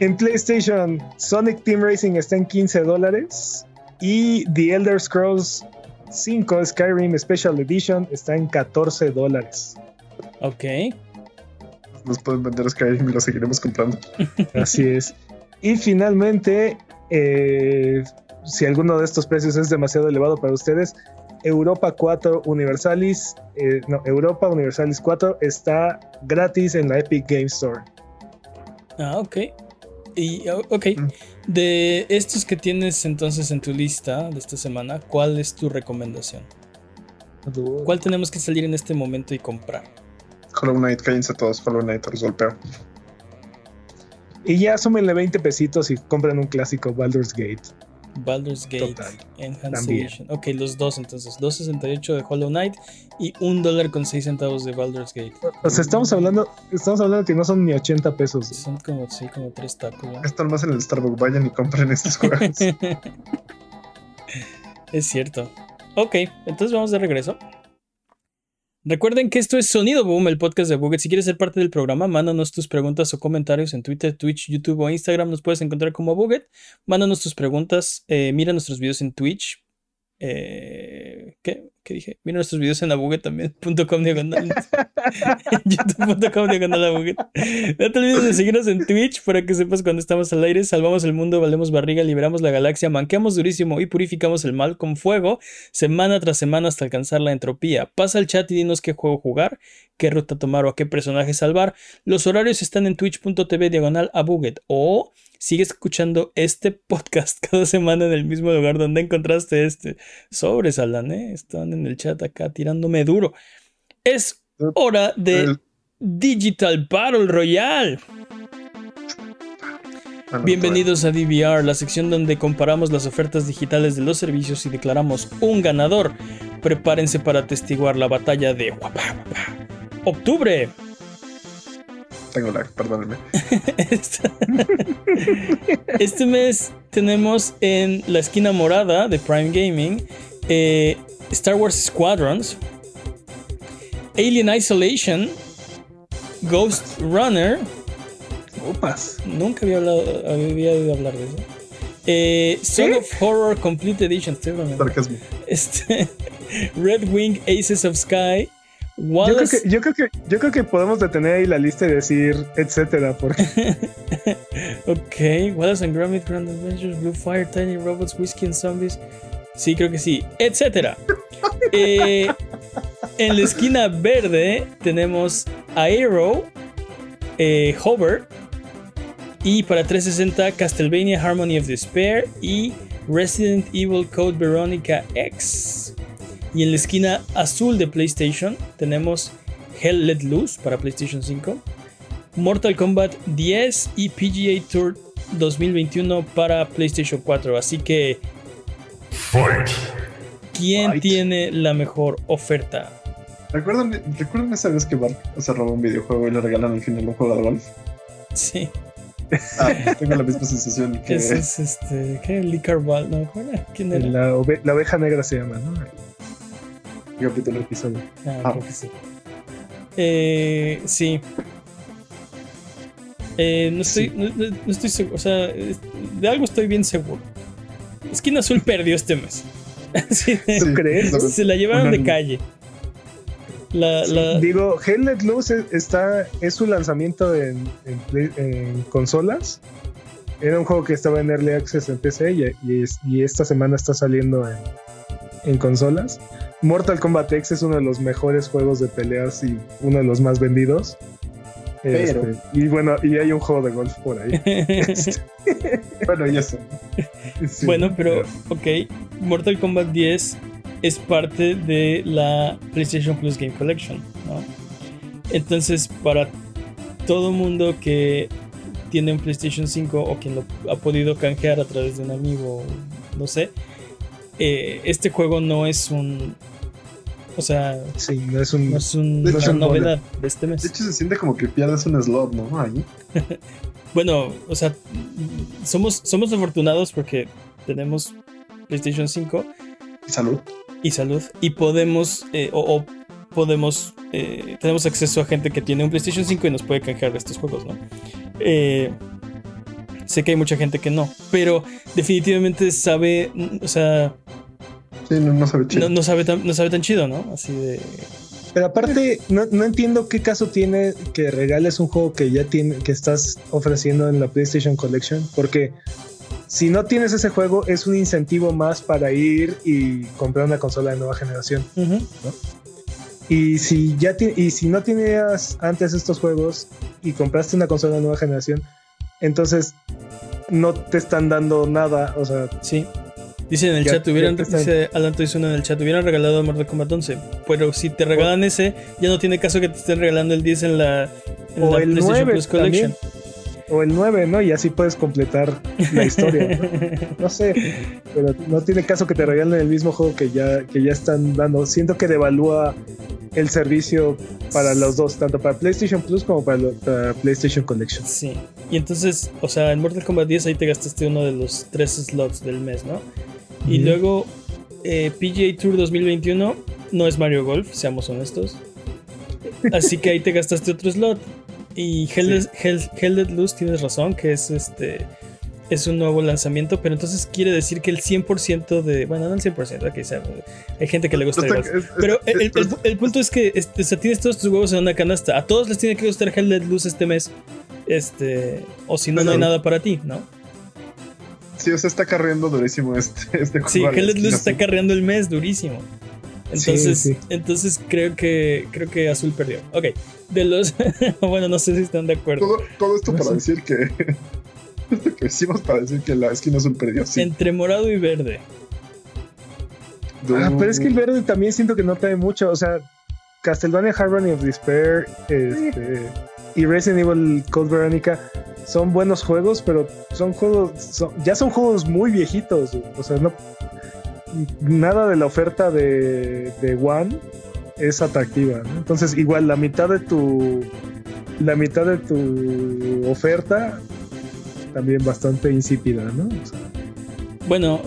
En PlayStation, Sonic Team Racing está en quince dólares y The Elder Scrolls cinco Skyrim Special Edition está en catorce dólares. Ok. Nos pueden vender Skyrim y lo seguiremos comprando. Así es. Y finalmente, eh, si alguno de estos precios es demasiado elevado para ustedes, Europa cuatro Universalis, eh, no, Europa Universalis cuatro está gratis en la Epic Game Store. Ah, ok. Y, ok, de estos que tienes entonces en tu lista de esta semana, ¿cuál es tu recomendación? ¿Cuál tenemos que salir en este momento y comprar? Hollow Knight, cállense todos, Hollow Knight, los golpeo. Y ya súmenle veinte pesitos y compran un clásico, Baldur's Gate. Baldur's Gate Total, Enhanced Edition. Ok, los dos entonces, dos sesenta y ocho de Hollow Knight y un dólar con seis centavos de Baldur's Gate. O sea, estamos hablando, estamos hablando que no son ni ochenta pesos. Son como, sí, como tres tacos, ¿no? Están más en el Starbucks, vayan y compren estos juegos. Es cierto. Ok, entonces vamos de regreso. Recuerden que esto es Sonido Boom, el podcast de Boogged. Si quieres ser parte del programa, mándanos tus preguntas o comentarios en Twitter, Twitch, YouTube o Instagram. Nos puedes encontrar como Boogged. Mándanos tus preguntas. Eh, mira nuestros videos en Twitch. Eh, ¿Qué? ¿Qué dije? Mira nuestros videos en aboogged también. .com diagonal. YouTube punto com diagonal aboogged. No te olvides de seguirnos en Twitch para que sepas cuando estamos al aire. Salvamos el mundo, valemos barriga, liberamos la galaxia, manqueamos durísimo y purificamos el mal con fuego semana tras semana hasta alcanzar la entropía. Pasa al chat y dinos qué juego jugar, qué ruta tomar o a qué personaje salvar. Los horarios están en twitch punto tv diagonal aboogged o... sigue escuchando este podcast cada semana en el mismo lugar donde encontraste este. Sobres, Alan, ¿eh? Están en el chat acá tirándome duro. Es hora de Digital Battle Royale. Bienvenidos a D B R, la sección donde comparamos las ofertas digitales de los servicios y declaramos un ganador. Prepárense para atestiguar la batalla de octubre. Tengo lag, perdónenme. Este mes tenemos en la esquina morada de Prime Gaming eh, Star Wars Squadrons, Alien Isolation, Ghost Runner. Opas. Nunca había hablado, había oído hablar de eso. Eh, Song ¿Eh? of Horror Complete Edition. Estoy Sarcasmo. Este, Red Wing Aces of Sky. Yo creo, que, yo, creo que, yo creo que podemos detener ahí la lista y decir etcétera porque... Ok, Wallace and Gromit, Grand Adventures, Blue Fire, Tiny Robots, Whiskey and Zombies. Sí, creo que sí, etcétera. eh, En la esquina verde tenemos Aero, eh, Hover. Y para trescientos sesenta, Castlevania Harmony of Despair y Resident Evil Code Veronica X. Y en la esquina azul de PlayStation tenemos Hell Let Loose para PlayStation cinco, Mortal Kombat diez y P G A Tour dos mil veintiuno para PlayStation cuatro. Así que... Fight. ¿Quién Fight. tiene la mejor oferta? ¿Recuerdan, ¿recuerdan esa vez que Valve se robó un videojuego y le regalan al final un juego de Valve? Sí. Ah, tengo la misma sensación que... Es, es este... ¿Qué? Lee Carvalho, ¿no? ¿Quién era? La, ove- la oveja negra se llama, ¿no? Capítulo episodio. Ah, ah. Creo que sí. Eh, sí. Eh, no estoy, sí. No, no, no estoy seguro. O sea, de algo estoy bien seguro. Esquina Azul perdió este mes. Sí, ¿tú crees? Se la llevaron de calle. La, sí, la... Digo, Hell Let Loose está, es su lanzamiento en, en, en consolas. Era un juego que estaba en Early Access en P C y, y, y esta semana está saliendo en. en consolas. Mortal Kombat X es uno de los mejores juegos de peleas y uno de los más vendidos. Este, Pero... Y bueno, y hay un juego de golf por ahí. Bueno, y eso. Sí, bueno, pero, ok. Mortal Kombat diez es parte de la PlayStation Plus Game Collection, ¿no? Entonces, para todo mundo que tiene un PlayStation cinco o quien lo ha podido canjear a través de un amigo, no sé, eh, este juego no es un... O sea, sí, no es, un, no es un, hecho, una novedad de este mes. De hecho, se siente como que pierdes un slot, ¿no? Ahí. Bueno, o sea, somos, somos afortunados porque tenemos PlayStation cinco. Y salud. Y salud. Y podemos, eh, o, o podemos, eh, tenemos acceso a gente que tiene un PlayStation cinco y nos puede canjear estos juegos, ¿no? Eh, sé que hay mucha gente que no, pero definitivamente sabe, o sea... Sí, no, no sabe chido. No, no, sabe tan, no sabe tan chido, ¿no? Así de... Pero aparte, no, no entiendo qué caso tiene que regales un juego que ya tiene, que estás ofreciendo en la PlayStation Collection, porque si no tienes ese juego, es un incentivo más para ir y comprar una consola de nueva generación. Uh-huh. ¿No? Y si ya ti- y si no tenías antes estos juegos y compraste una consola de nueva generación, entonces no te están dando nada, o sea... Sí. Dice en el ya, chat, hubieran, dice Alan Toyson en el chat, hubieran regalado Mortal Kombat once. Pero si te regalan o, ese, ya no tiene caso que te estén regalando el diez en la, en o la el PlayStation nueve Plus Collection. También. O el nueve, ¿no? Y así puedes completar la historia, ¿no? No sé, pero no tiene caso que te regalen el mismo juego que ya, que ya están dando. Siento que devalúa el servicio para los dos, tanto para PlayStation Plus como para, lo, para PlayStation Collection. Sí, y entonces, o sea, en Mortal Kombat diez ahí te gastaste uno de los tres slots del mes, ¿no? Y mm. luego eh, P G A Tour dos mil veintiuno no es Mario Golf, seamos honestos. Así que ahí te gastaste otro slot. Y Hell, sí. Hell, Hell Let Loose, tienes razón, que es este es un nuevo lanzamiento, pero entonces quiere decir que el cien por ciento de... Bueno, no el cien por ciento, okay, sea, hay gente que le gusta el golf. Pero el, el, el, el punto es que este, o sea, tienes todos tus huevos en una canasta. A todos les tiene que gustar Hell Let Loose este mes. Este, o si no, bueno, no hay nada para ti, ¿no? Sí, o sea, está carreando durísimo este, este juego. Sí, Hell Let Loose está carreando el mes durísimo. Entonces, sí, sí. entonces creo que creo que Azul perdió. Ok, de los... bueno, no sé si están de acuerdo. Todo, todo esto no para sé. decir que... esto que hicimos para decir que la esquina Azul perdió, sí. Entre morado y verde. Ah, pero es que el verde también siento que no trae mucho. O sea, Castlevania Harmony of Despair, este... Sí. Y Resident Evil Code Veronica son buenos juegos, pero son juegos son, ya son juegos muy viejitos, o sea, no nada de la oferta de, de One es atractiva, ¿no? Entonces igual la mitad de tu la mitad de tu oferta también bastante insípida, ¿no? O sea, bueno,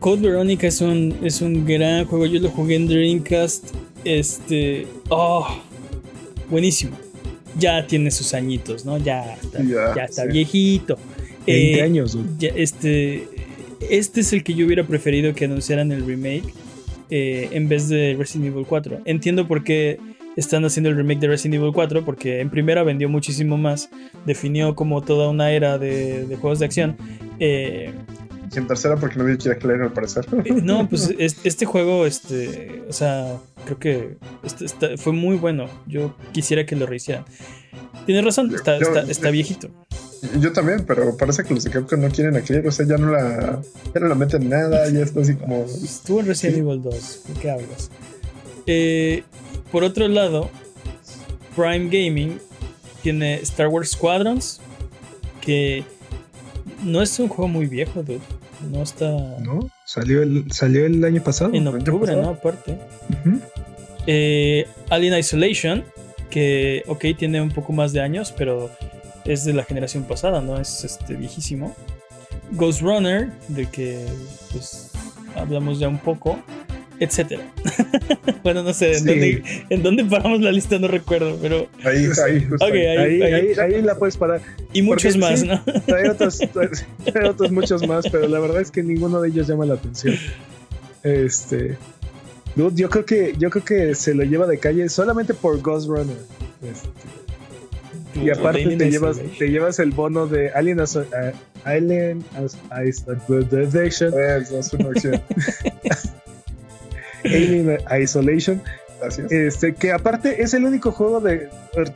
Code Veronica es un es un gran juego, yo lo jugué en Dreamcast, este, oh, buenísimo. Ya tiene sus añitos, ¿no? Ya está, yeah, ya está sí. viejito. veinte eh, años. Ya, este, este es el que yo hubiera preferido que anunciaran el remake eh, en vez de Resident Evil cuatro. Entiendo por qué están haciendo el remake de Resident Evil cuatro, porque en primera vendió muchísimo más, definió como toda una era de, de juegos de acción. Eh, y en tercera porque no había que ir a Claire, al parecer. Eh, no, pues es, este juego, este, o sea... Creo que este, este fue muy bueno. Yo quisiera que lo rehicieran. Tienes razón, yo, está, yo, está, está yo, viejito. Yo también, pero parece que los de Capcom no quieren a Clear. O sea, ya no la, ya no la meten nada. Ya está así como... Estuvo en Resident ¿sí? Evil dos. ¿Qué hablas? Eh, por otro lado, Prime Gaming tiene Star Wars Squadrons, que no es un juego muy viejo, dude. No está... No, salió el, salió el año pasado. En octubre, pasado. ¿no? Aparte. Uh-huh. Eh, Alien Isolation, que, ok, tiene un poco más de años, pero es de la generación pasada, ¿no? Es este, viejísimo. Ghost Runner, del que pues hablamos ya un poco, etcétera. Bueno, no sé, ¿en, sí. dónde, en dónde paramos la lista no recuerdo, pero... Ahí, ahí, justo okay, ahí. Ahí, ahí, ahí, ahí. Ahí la puedes parar. Y muchos porque, más, sí, ¿no? Hay otros, hay otros muchos más, pero la verdad es que ninguno de ellos llama la atención. Este... Dude, yo creo que yo creo que se lo lleva de calle solamente por Ghost Runner. Este. Y aparte te llevas te llevas el bono de Alien as uh, Alien as Ice Detection. Alien Isolation. Gracias. Este, que aparte es el único juego de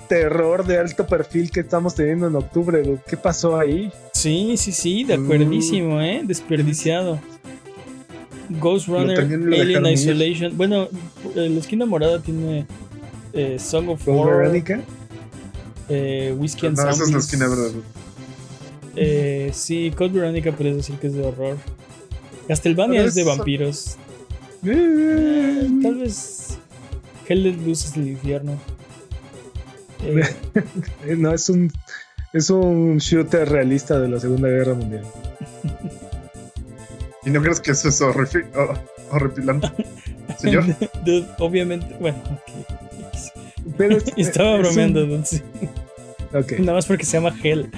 terror de alto perfil que estamos teniendo en octubre. ¿Qué pasó ahí? Sí, sí, sí, de acuerdísimo, mm. ¿eh? Desperdiciado. Ghost Runner, Alien Isolation. Ir. Bueno, eh, la esquina morada tiene eh, Song of War, eh, Whiskey and Zombies. No, esa es la esquina verdad. Eh, sí, Code Veronica, pero es decir que es de horror. Castlevania es de vampiros. Eh, tal vez Hell Luces del infierno. Eh, no, es un es un shooter realista de la Segunda Guerra Mundial. ¿Y no crees que eso es horrifi- oh, horripilante? Señor. de, de, obviamente, bueno, okay. Pero es, estaba es bromeando, un... entonces. Okay. Nada más porque se llama Hell.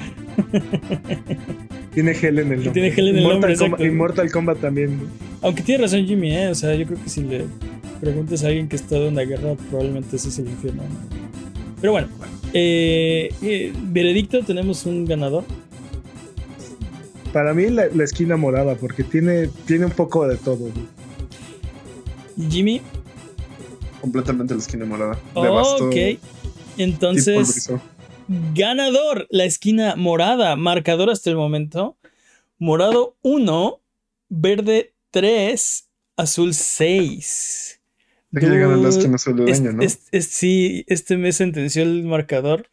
Tiene Hell en el nombre. Tiene Hell en el nombre, exacto. Y Mortal Kombat también, ¿no? Aunque tiene razón Jimmy, ¿eh? O sea, yo creo que si le preguntas a alguien que está en una guerra, probablemente ese es el infierno, ¿no? Pero bueno, eh, eh, veredicto, tenemos un ganador. Para mí la, la esquina morada, porque tiene, tiene un poco de todo, ¿no? Jimmy. Completamente la esquina morada. Oh, ok. Entonces... ganador, la esquina morada. Marcador hasta el momento: morado uno, verde tres, azul seis. Hay que llegar a la esquina azul del año, ¿no? Este, este, sí, este mes sentenció el marcador.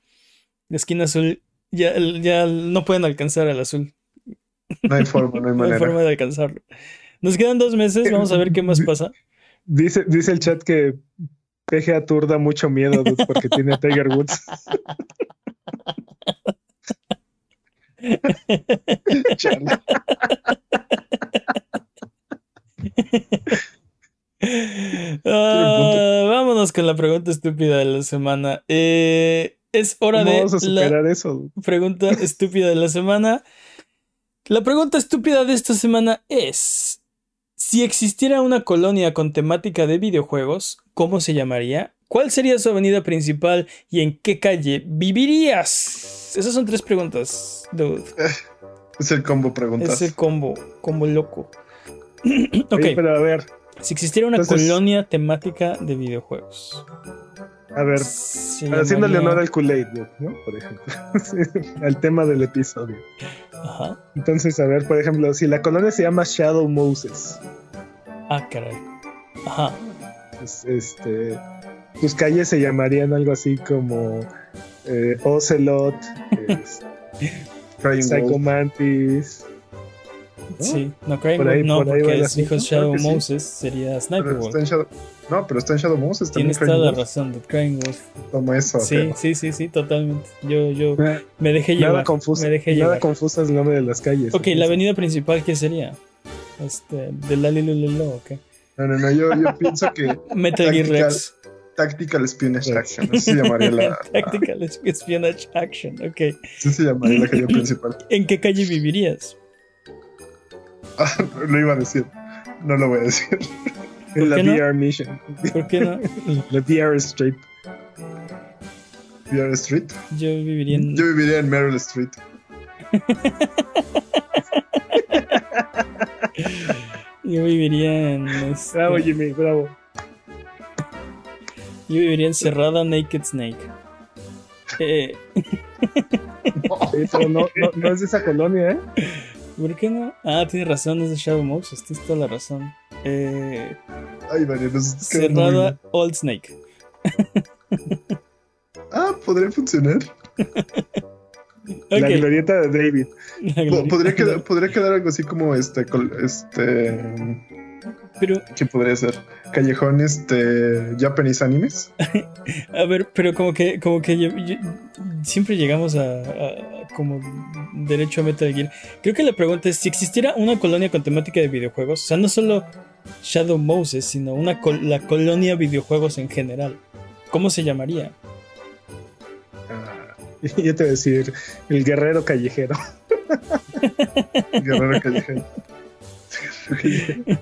La esquina azul ya, ya no pueden alcanzar al azul. No hay forma, no hay manera. No hay forma de alcanzarlo. Nos quedan dos meses, vamos a ver qué más pasa. Dice, dice el chat que P G aturda mucho miedo porque tiene a Tiger Woods. uh, vámonos con la pregunta estúpida de la semana. Eh, es hora de la eso? pregunta estúpida de la semana. La pregunta estúpida de esta semana es: si existiera una colonia con temática de videojuegos, ¿cómo se llamaría? ¿Cuál sería su avenida principal y en qué calle vivirías? Esas son tres preguntas, dude. Es el combo preguntas. Es el combo, combo loco. Ok, sí, pero a ver. Si existiera una entonces, colonia temática de videojuegos. A ver, haciéndole honor al Kool-Aid, ¿no? Por ejemplo, al tema del episodio. Ajá. Entonces, a ver, por ejemplo, si la colonia se llama Shadow Moses. Ah, caray. Ajá. Pues, este... tus calles se llamarían algo así como eh, Ocelot, eh, Psycho Mantis. ¿No? Sí, no creo por ahí, no, por ahí porque es hijo Shadow claro Moses sí. Sería Sniper Wolf. Shadow... No, pero está en Shadow Moses. Tienes toda la razón, de Crying Wolf. Toma eso. Sí, pero... sí, sí, sí, totalmente. Yo, yo eh, me dejé nada llevar. Confuso, me dejé nada llevar. Confuso es el nombre de las calles. Ok, la avenida principal, ¿qué sería? Este, de la Lilulelo, ¿ok? No, no, no, yo, yo pienso que... Metal Gear Rex. Tactical Espionage Action, eso se llamaría la... Tactical la... Espionage Action, ok. Eso se llamaría la calle principal. ¿En qué calle vivirías? Ah, lo iba a decir, no lo voy a decir. En la no? D R Mission. ¿Por qué no? La D R Street. ¿D R Street? Yo viviría en... Yo viviría en Merrill Street. Yo viviría en... Este... Bravo, Jimmy, bravo. Yo viviría encerrada Naked Snake. Eh. No, no, no, no es de esa colonia, ¿eh? ¿Por qué no? Ah, tienes razón, es de Shadow Moses. Tienes toda la razón. Eh, Ay, María, nos cerrada Old Snake. Ah, podría funcionar. Okay. La glorieta de David. Glorieta podría, de... Quedar, podría quedar algo así como este. Este. Pero, ¿qué podría ser? ¿Callejón este Japanese animes? A ver, pero como que, como que yo, yo, siempre llegamos a, a como derecho a Metal Gear. Creo que la pregunta es si existiera una colonia con temática de videojuegos, o sea, no solo Shadow Moses, sino una col- la colonia videojuegos en general. ¿Cómo se llamaría? Ah, yo te voy a decir el guerrero callejero. El guerrero callejero.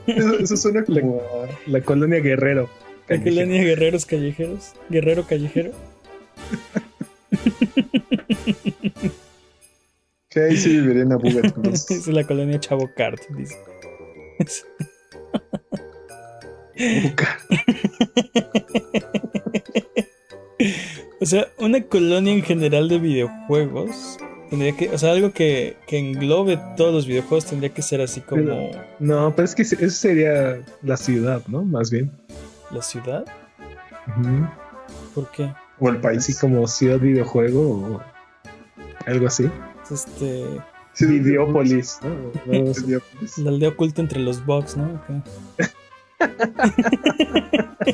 Eso, eso suena como la, la colonia guerrero. La callejero. Colonia guerreros callejeros. Guerrero callejero. Que ahí sí viviría en Boogged. Es la colonia Chavo Cart, dice. Buca. O sea, una colonia en general de videojuegos tendría que, o sea, algo que, que englobe todos los videojuegos tendría que ser así como... No, pero es que eso sería la ciudad, ¿no? Más bien. ¿La ciudad? Uh-huh. ¿Por qué? O el país, sí, como ciudad videojuego o algo así. Este... Sí, Videópolis, ¿no? No, Videópolis. La aldea oculta entre los bugs, ¿no? Okay.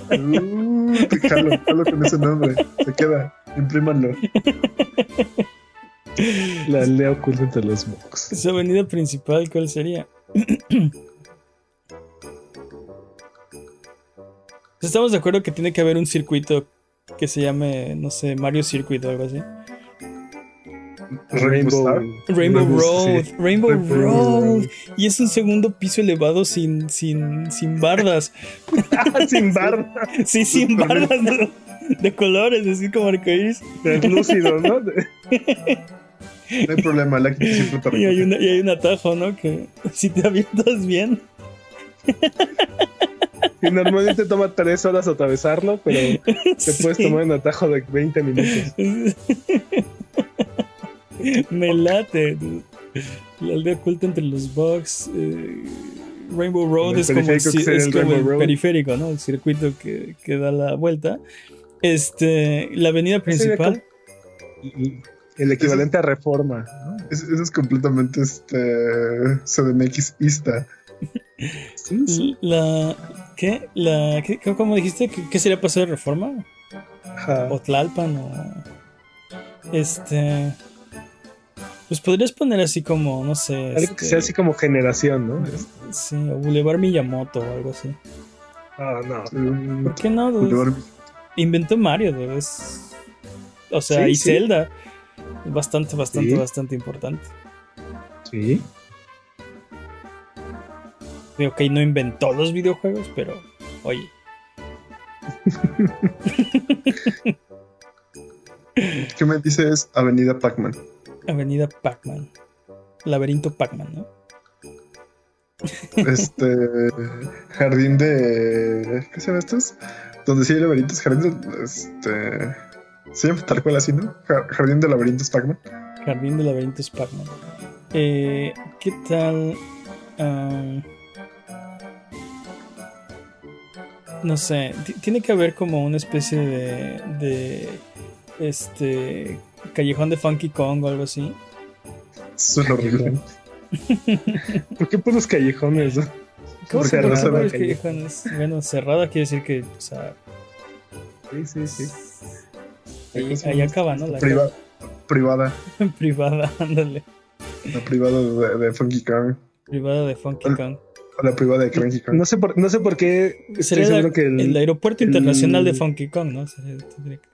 uh, te calo, calo con ese nombre. Se queda, imprímanlo. La aldea oculta entre los bugs. Su avenida principal, ¿cuál sería? Estamos de acuerdo que tiene que haber un circuito que se llame, no sé, Mario Circuit o algo así. Rainbow, Rainbow, Rainbow Road, sí. Rainbow, Rainbow Road. Road. Y es un segundo piso elevado sin, sin, sin bardas. Ah, sin bardas. Sí, sin bardas de, de colores, así como arcoíris. Translúcido, ¿no? No hay problema, la que siempre te recoge. Y hay una, y hay un atajo, ¿no? Que si te avientas bien. Y normalmente toma tres horas atravesarlo, pero te puedes sí. tomar un atajo de veinte minutos. Me late. La aldea oculta entre los bugs. Eh, Rainbow Road es como el, es como el, como el periférico, ¿no? El circuito que, que da la vuelta. Este, la avenida principal. El equivalente eso, a Reforma, ¿no? Eso es completamente este C D M X-ista. Sí, sí. La, ¿qué? La, ¿qué? ¿Cómo dijiste? ¿Qué, qué sería Paseo de Reforma? Ajá. O Tlalpan o... Este... Pues podrías poner así como, no sé... Algo este, que sea así como Generación, ¿no? Sí, o Boulevard Miyamoto o algo así. Ah, no. ¿Por, ¿por qué no? Boulevard... Inventó Mario, ¿no? Es, o sea, sí, y sí. Zelda. Bastante, bastante, sí. bastante importante. Sí. Ok, no inventó los videojuegos, pero... Oye. ¿Qué me dices? Avenida Pac-Man. Avenida Pac-Man. Laberinto Pac-Man, ¿no? Este... Jardín de... ¿Qué se llaman estos? Donde sí hay laberintos. Jardín de... Este... Se llama tal cual así, ¿no? Jardín de laberintos Pac-Man. Jardín de laberintos Pac-Man. Eh... ¿Qué tal? Uh, no sé. T- tiene que haber como una especie de... de... Este... Callejón de Funky Kong o algo así. Eso es horrible. ¿Por qué por los callejones? ¿No? ¿Cómo se llama los callejones? Bueno, cerrada quiere decir que, o sea... Sí, sí, sí. Ahí, ahí acaba, ¿no? La priva- privada. Privada, ándale. La privada de, de Funky Kong. Privada de Funky o, Kong. O la privada de Funky Kong. No sé por, no sé por qué... Sería la, que el, el aeropuerto internacional el... de Funky Kong, ¿no? Sería, tendría que...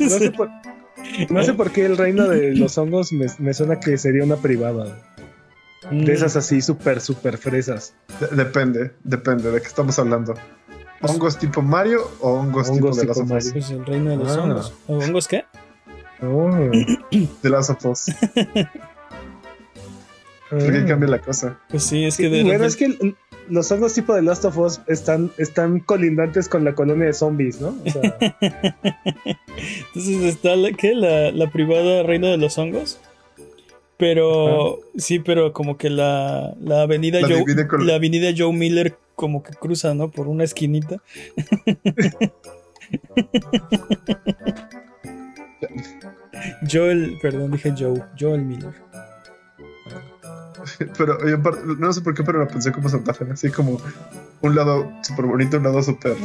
no, sé por, no sé por qué el reino de los hongos me, me suena que sería una privada. De esas así súper, súper fresas. De- depende, depende de qué estamos hablando. ¿Hongos tipo Mario o hongos, hongos tipo, tipo de las pues el reino de los ah. hongos. ¿O hongos qué? Oh, de las ofos. ¿Por qué cambia la cosa? Pues sí, es que de bueno, repente... es que el, los hongos tipo de Last of Us están, están colindantes con la colonia de zombies, ¿no? O sea... Entonces está la, ¿qué? La, la privada reina de los hongos. Pero, ah. sí, pero como que la, la avenida la Joe con... la avenida Joe Miller como que cruza, ¿no? Por una esquinita. Joel, perdón, dije Joe, Joel Miller. Pero yo no sé por qué, pero la pensé como Santa Fe, así como un lado súper bonito, un lado súper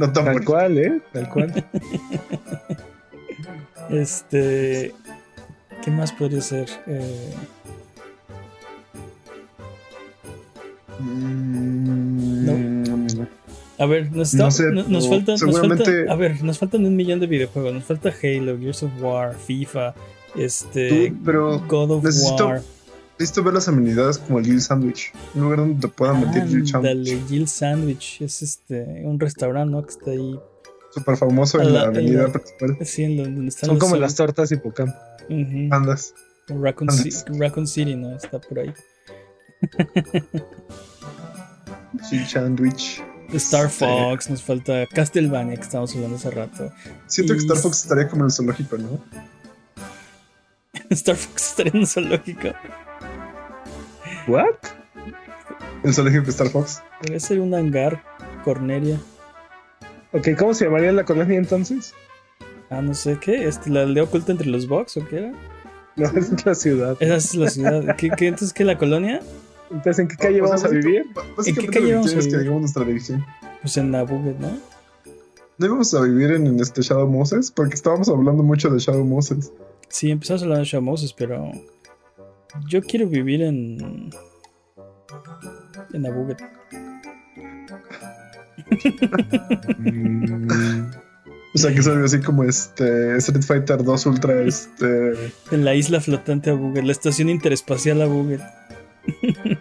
no tan tal bonito. Cual, ¿eh? Tal cual. Este, ¿qué más podría ser? Eh... Mm, no. A ver, nos, está, no sé, no, nos faltan, seguramente... nos faltan, a ver, nos faltan un millón de videojuegos, nos falta Halo, Gears of War, FIFA, este, pero God of necesito... War. Listo, ver las amenidades como el Gill Sandwich. Un lugar donde te puedan ah, meter Gill Sandwich. Dale, Gill Sandwich. Es este, un restaurante, ¿no? Que está ahí. Súper famoso en la, la avenida la, principal. Sí, en donde están. Son los como sol. Las tortas Hipocampo. Uh-huh. Andas. Raccoon, Andas. C- Raccoon City, ¿no? Está por ahí. Sí, Sandwich. Star Fox, sí. Nos falta Castlevania, que estábamos hablando hace rato. Siento y... que Star Fox estaría como en el zoológico, ¿no? Star Fox estaría en el zoológico. ¿What? ¿El zoológico de Star Fox? Debe ser un hangar, Cornelia. Ok, ¿cómo se llamaría la Cornelia entonces? Ah, no sé qué. Este, ¿la aldea oculta entre los box o qué era? No, esa es la ciudad. Esa es la ciudad. ¿Qué, qué, entonces, ¿qué la colonia? Entonces, ¿en qué calle vamos a vivir? ¿En qué calle vamos a vivir? Que digamos nuestra dirección. Pues en la Boogged, ¿no? No íbamos a vivir en, en este Shadow Moses, porque estábamos hablando mucho de Shadow Moses. Sí, empezamos hablando de Shadow Moses, pero yo quiero vivir en en la Boogged. O sea, que salió así como este Street Fighter dos Ultra, este en la isla flotante a Boogged, la estación interespacial a Boogged.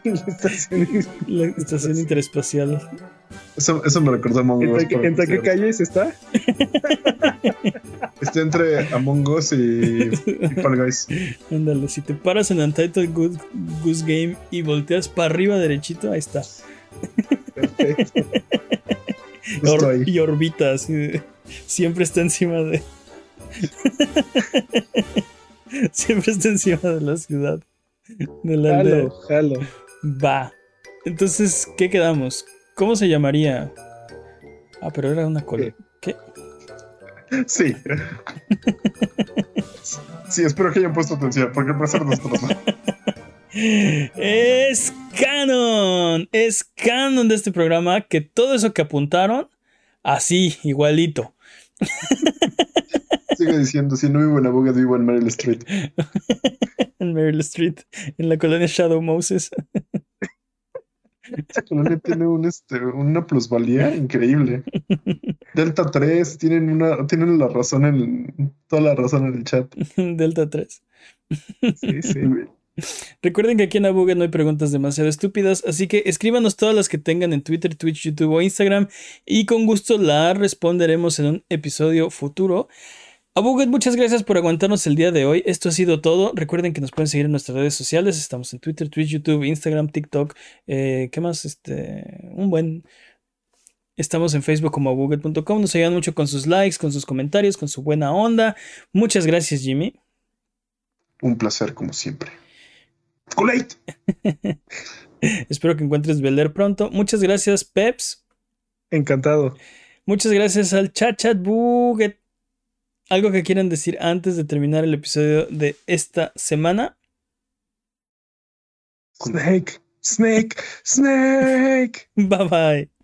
La estación, la estación interespacial. Eso, eso me recordó a Among Us. ¿Entre qué calles está? Está entre Among Us y, y Fall Guys. Ándale, si te paras en Untitled Goose Game y volteas para arriba derechito, ahí está. Perfecto. Or, ahí. Y orbita, así, siempre está encima de. Siempre está encima de la ciudad. Jalo, jalo. Va. Entonces, ¿qué quedamos? ¿Cómo se llamaría? Ah, pero era una cola. ¿Qué? Sí. Sí, espero que hayan puesto atención, porque el placer nos trozó. Es canon. Es canon de este programa que todo eso que apuntaron, así, igualito. Sigue diciendo, si no vivo en la Boogged, vivo en Meryl Street. En Meryl Street, en la colonia Shadow Moses. Esta colonia tiene un, este, una plusvalía increíble. Delta tres, tienen una, tienen la razón en toda la razón en el chat. Delta tres. Sí, sí. Recuerden que aquí en la Boogged no hay preguntas demasiado estúpidas, así que escríbanos todas las que tengan en Twitter, Twitch, YouTube o Instagram y con gusto las responderemos en un episodio futuro. A Boogged, muchas gracias por aguantarnos el día de hoy. Esto ha sido todo. Recuerden que nos pueden seguir en nuestras redes sociales. Estamos en Twitter, Twitch, YouTube, Instagram, TikTok. Eh, ¿Qué más? Este, un buen... Estamos en Facebook como a boogged punto com. Nos ayudan mucho con sus likes, con sus comentarios, con su buena onda. Muchas gracias, Jimmy. Un placer, como siempre. ¡Culate! Espero que encuentres Beler pronto. Muchas gracias, Peps. Encantado. Muchas gracias al chat, chat, Boogged. ¿Algo que quieran decir antes de terminar el episodio de esta semana? Snake, Snake, Snake. Bye bye.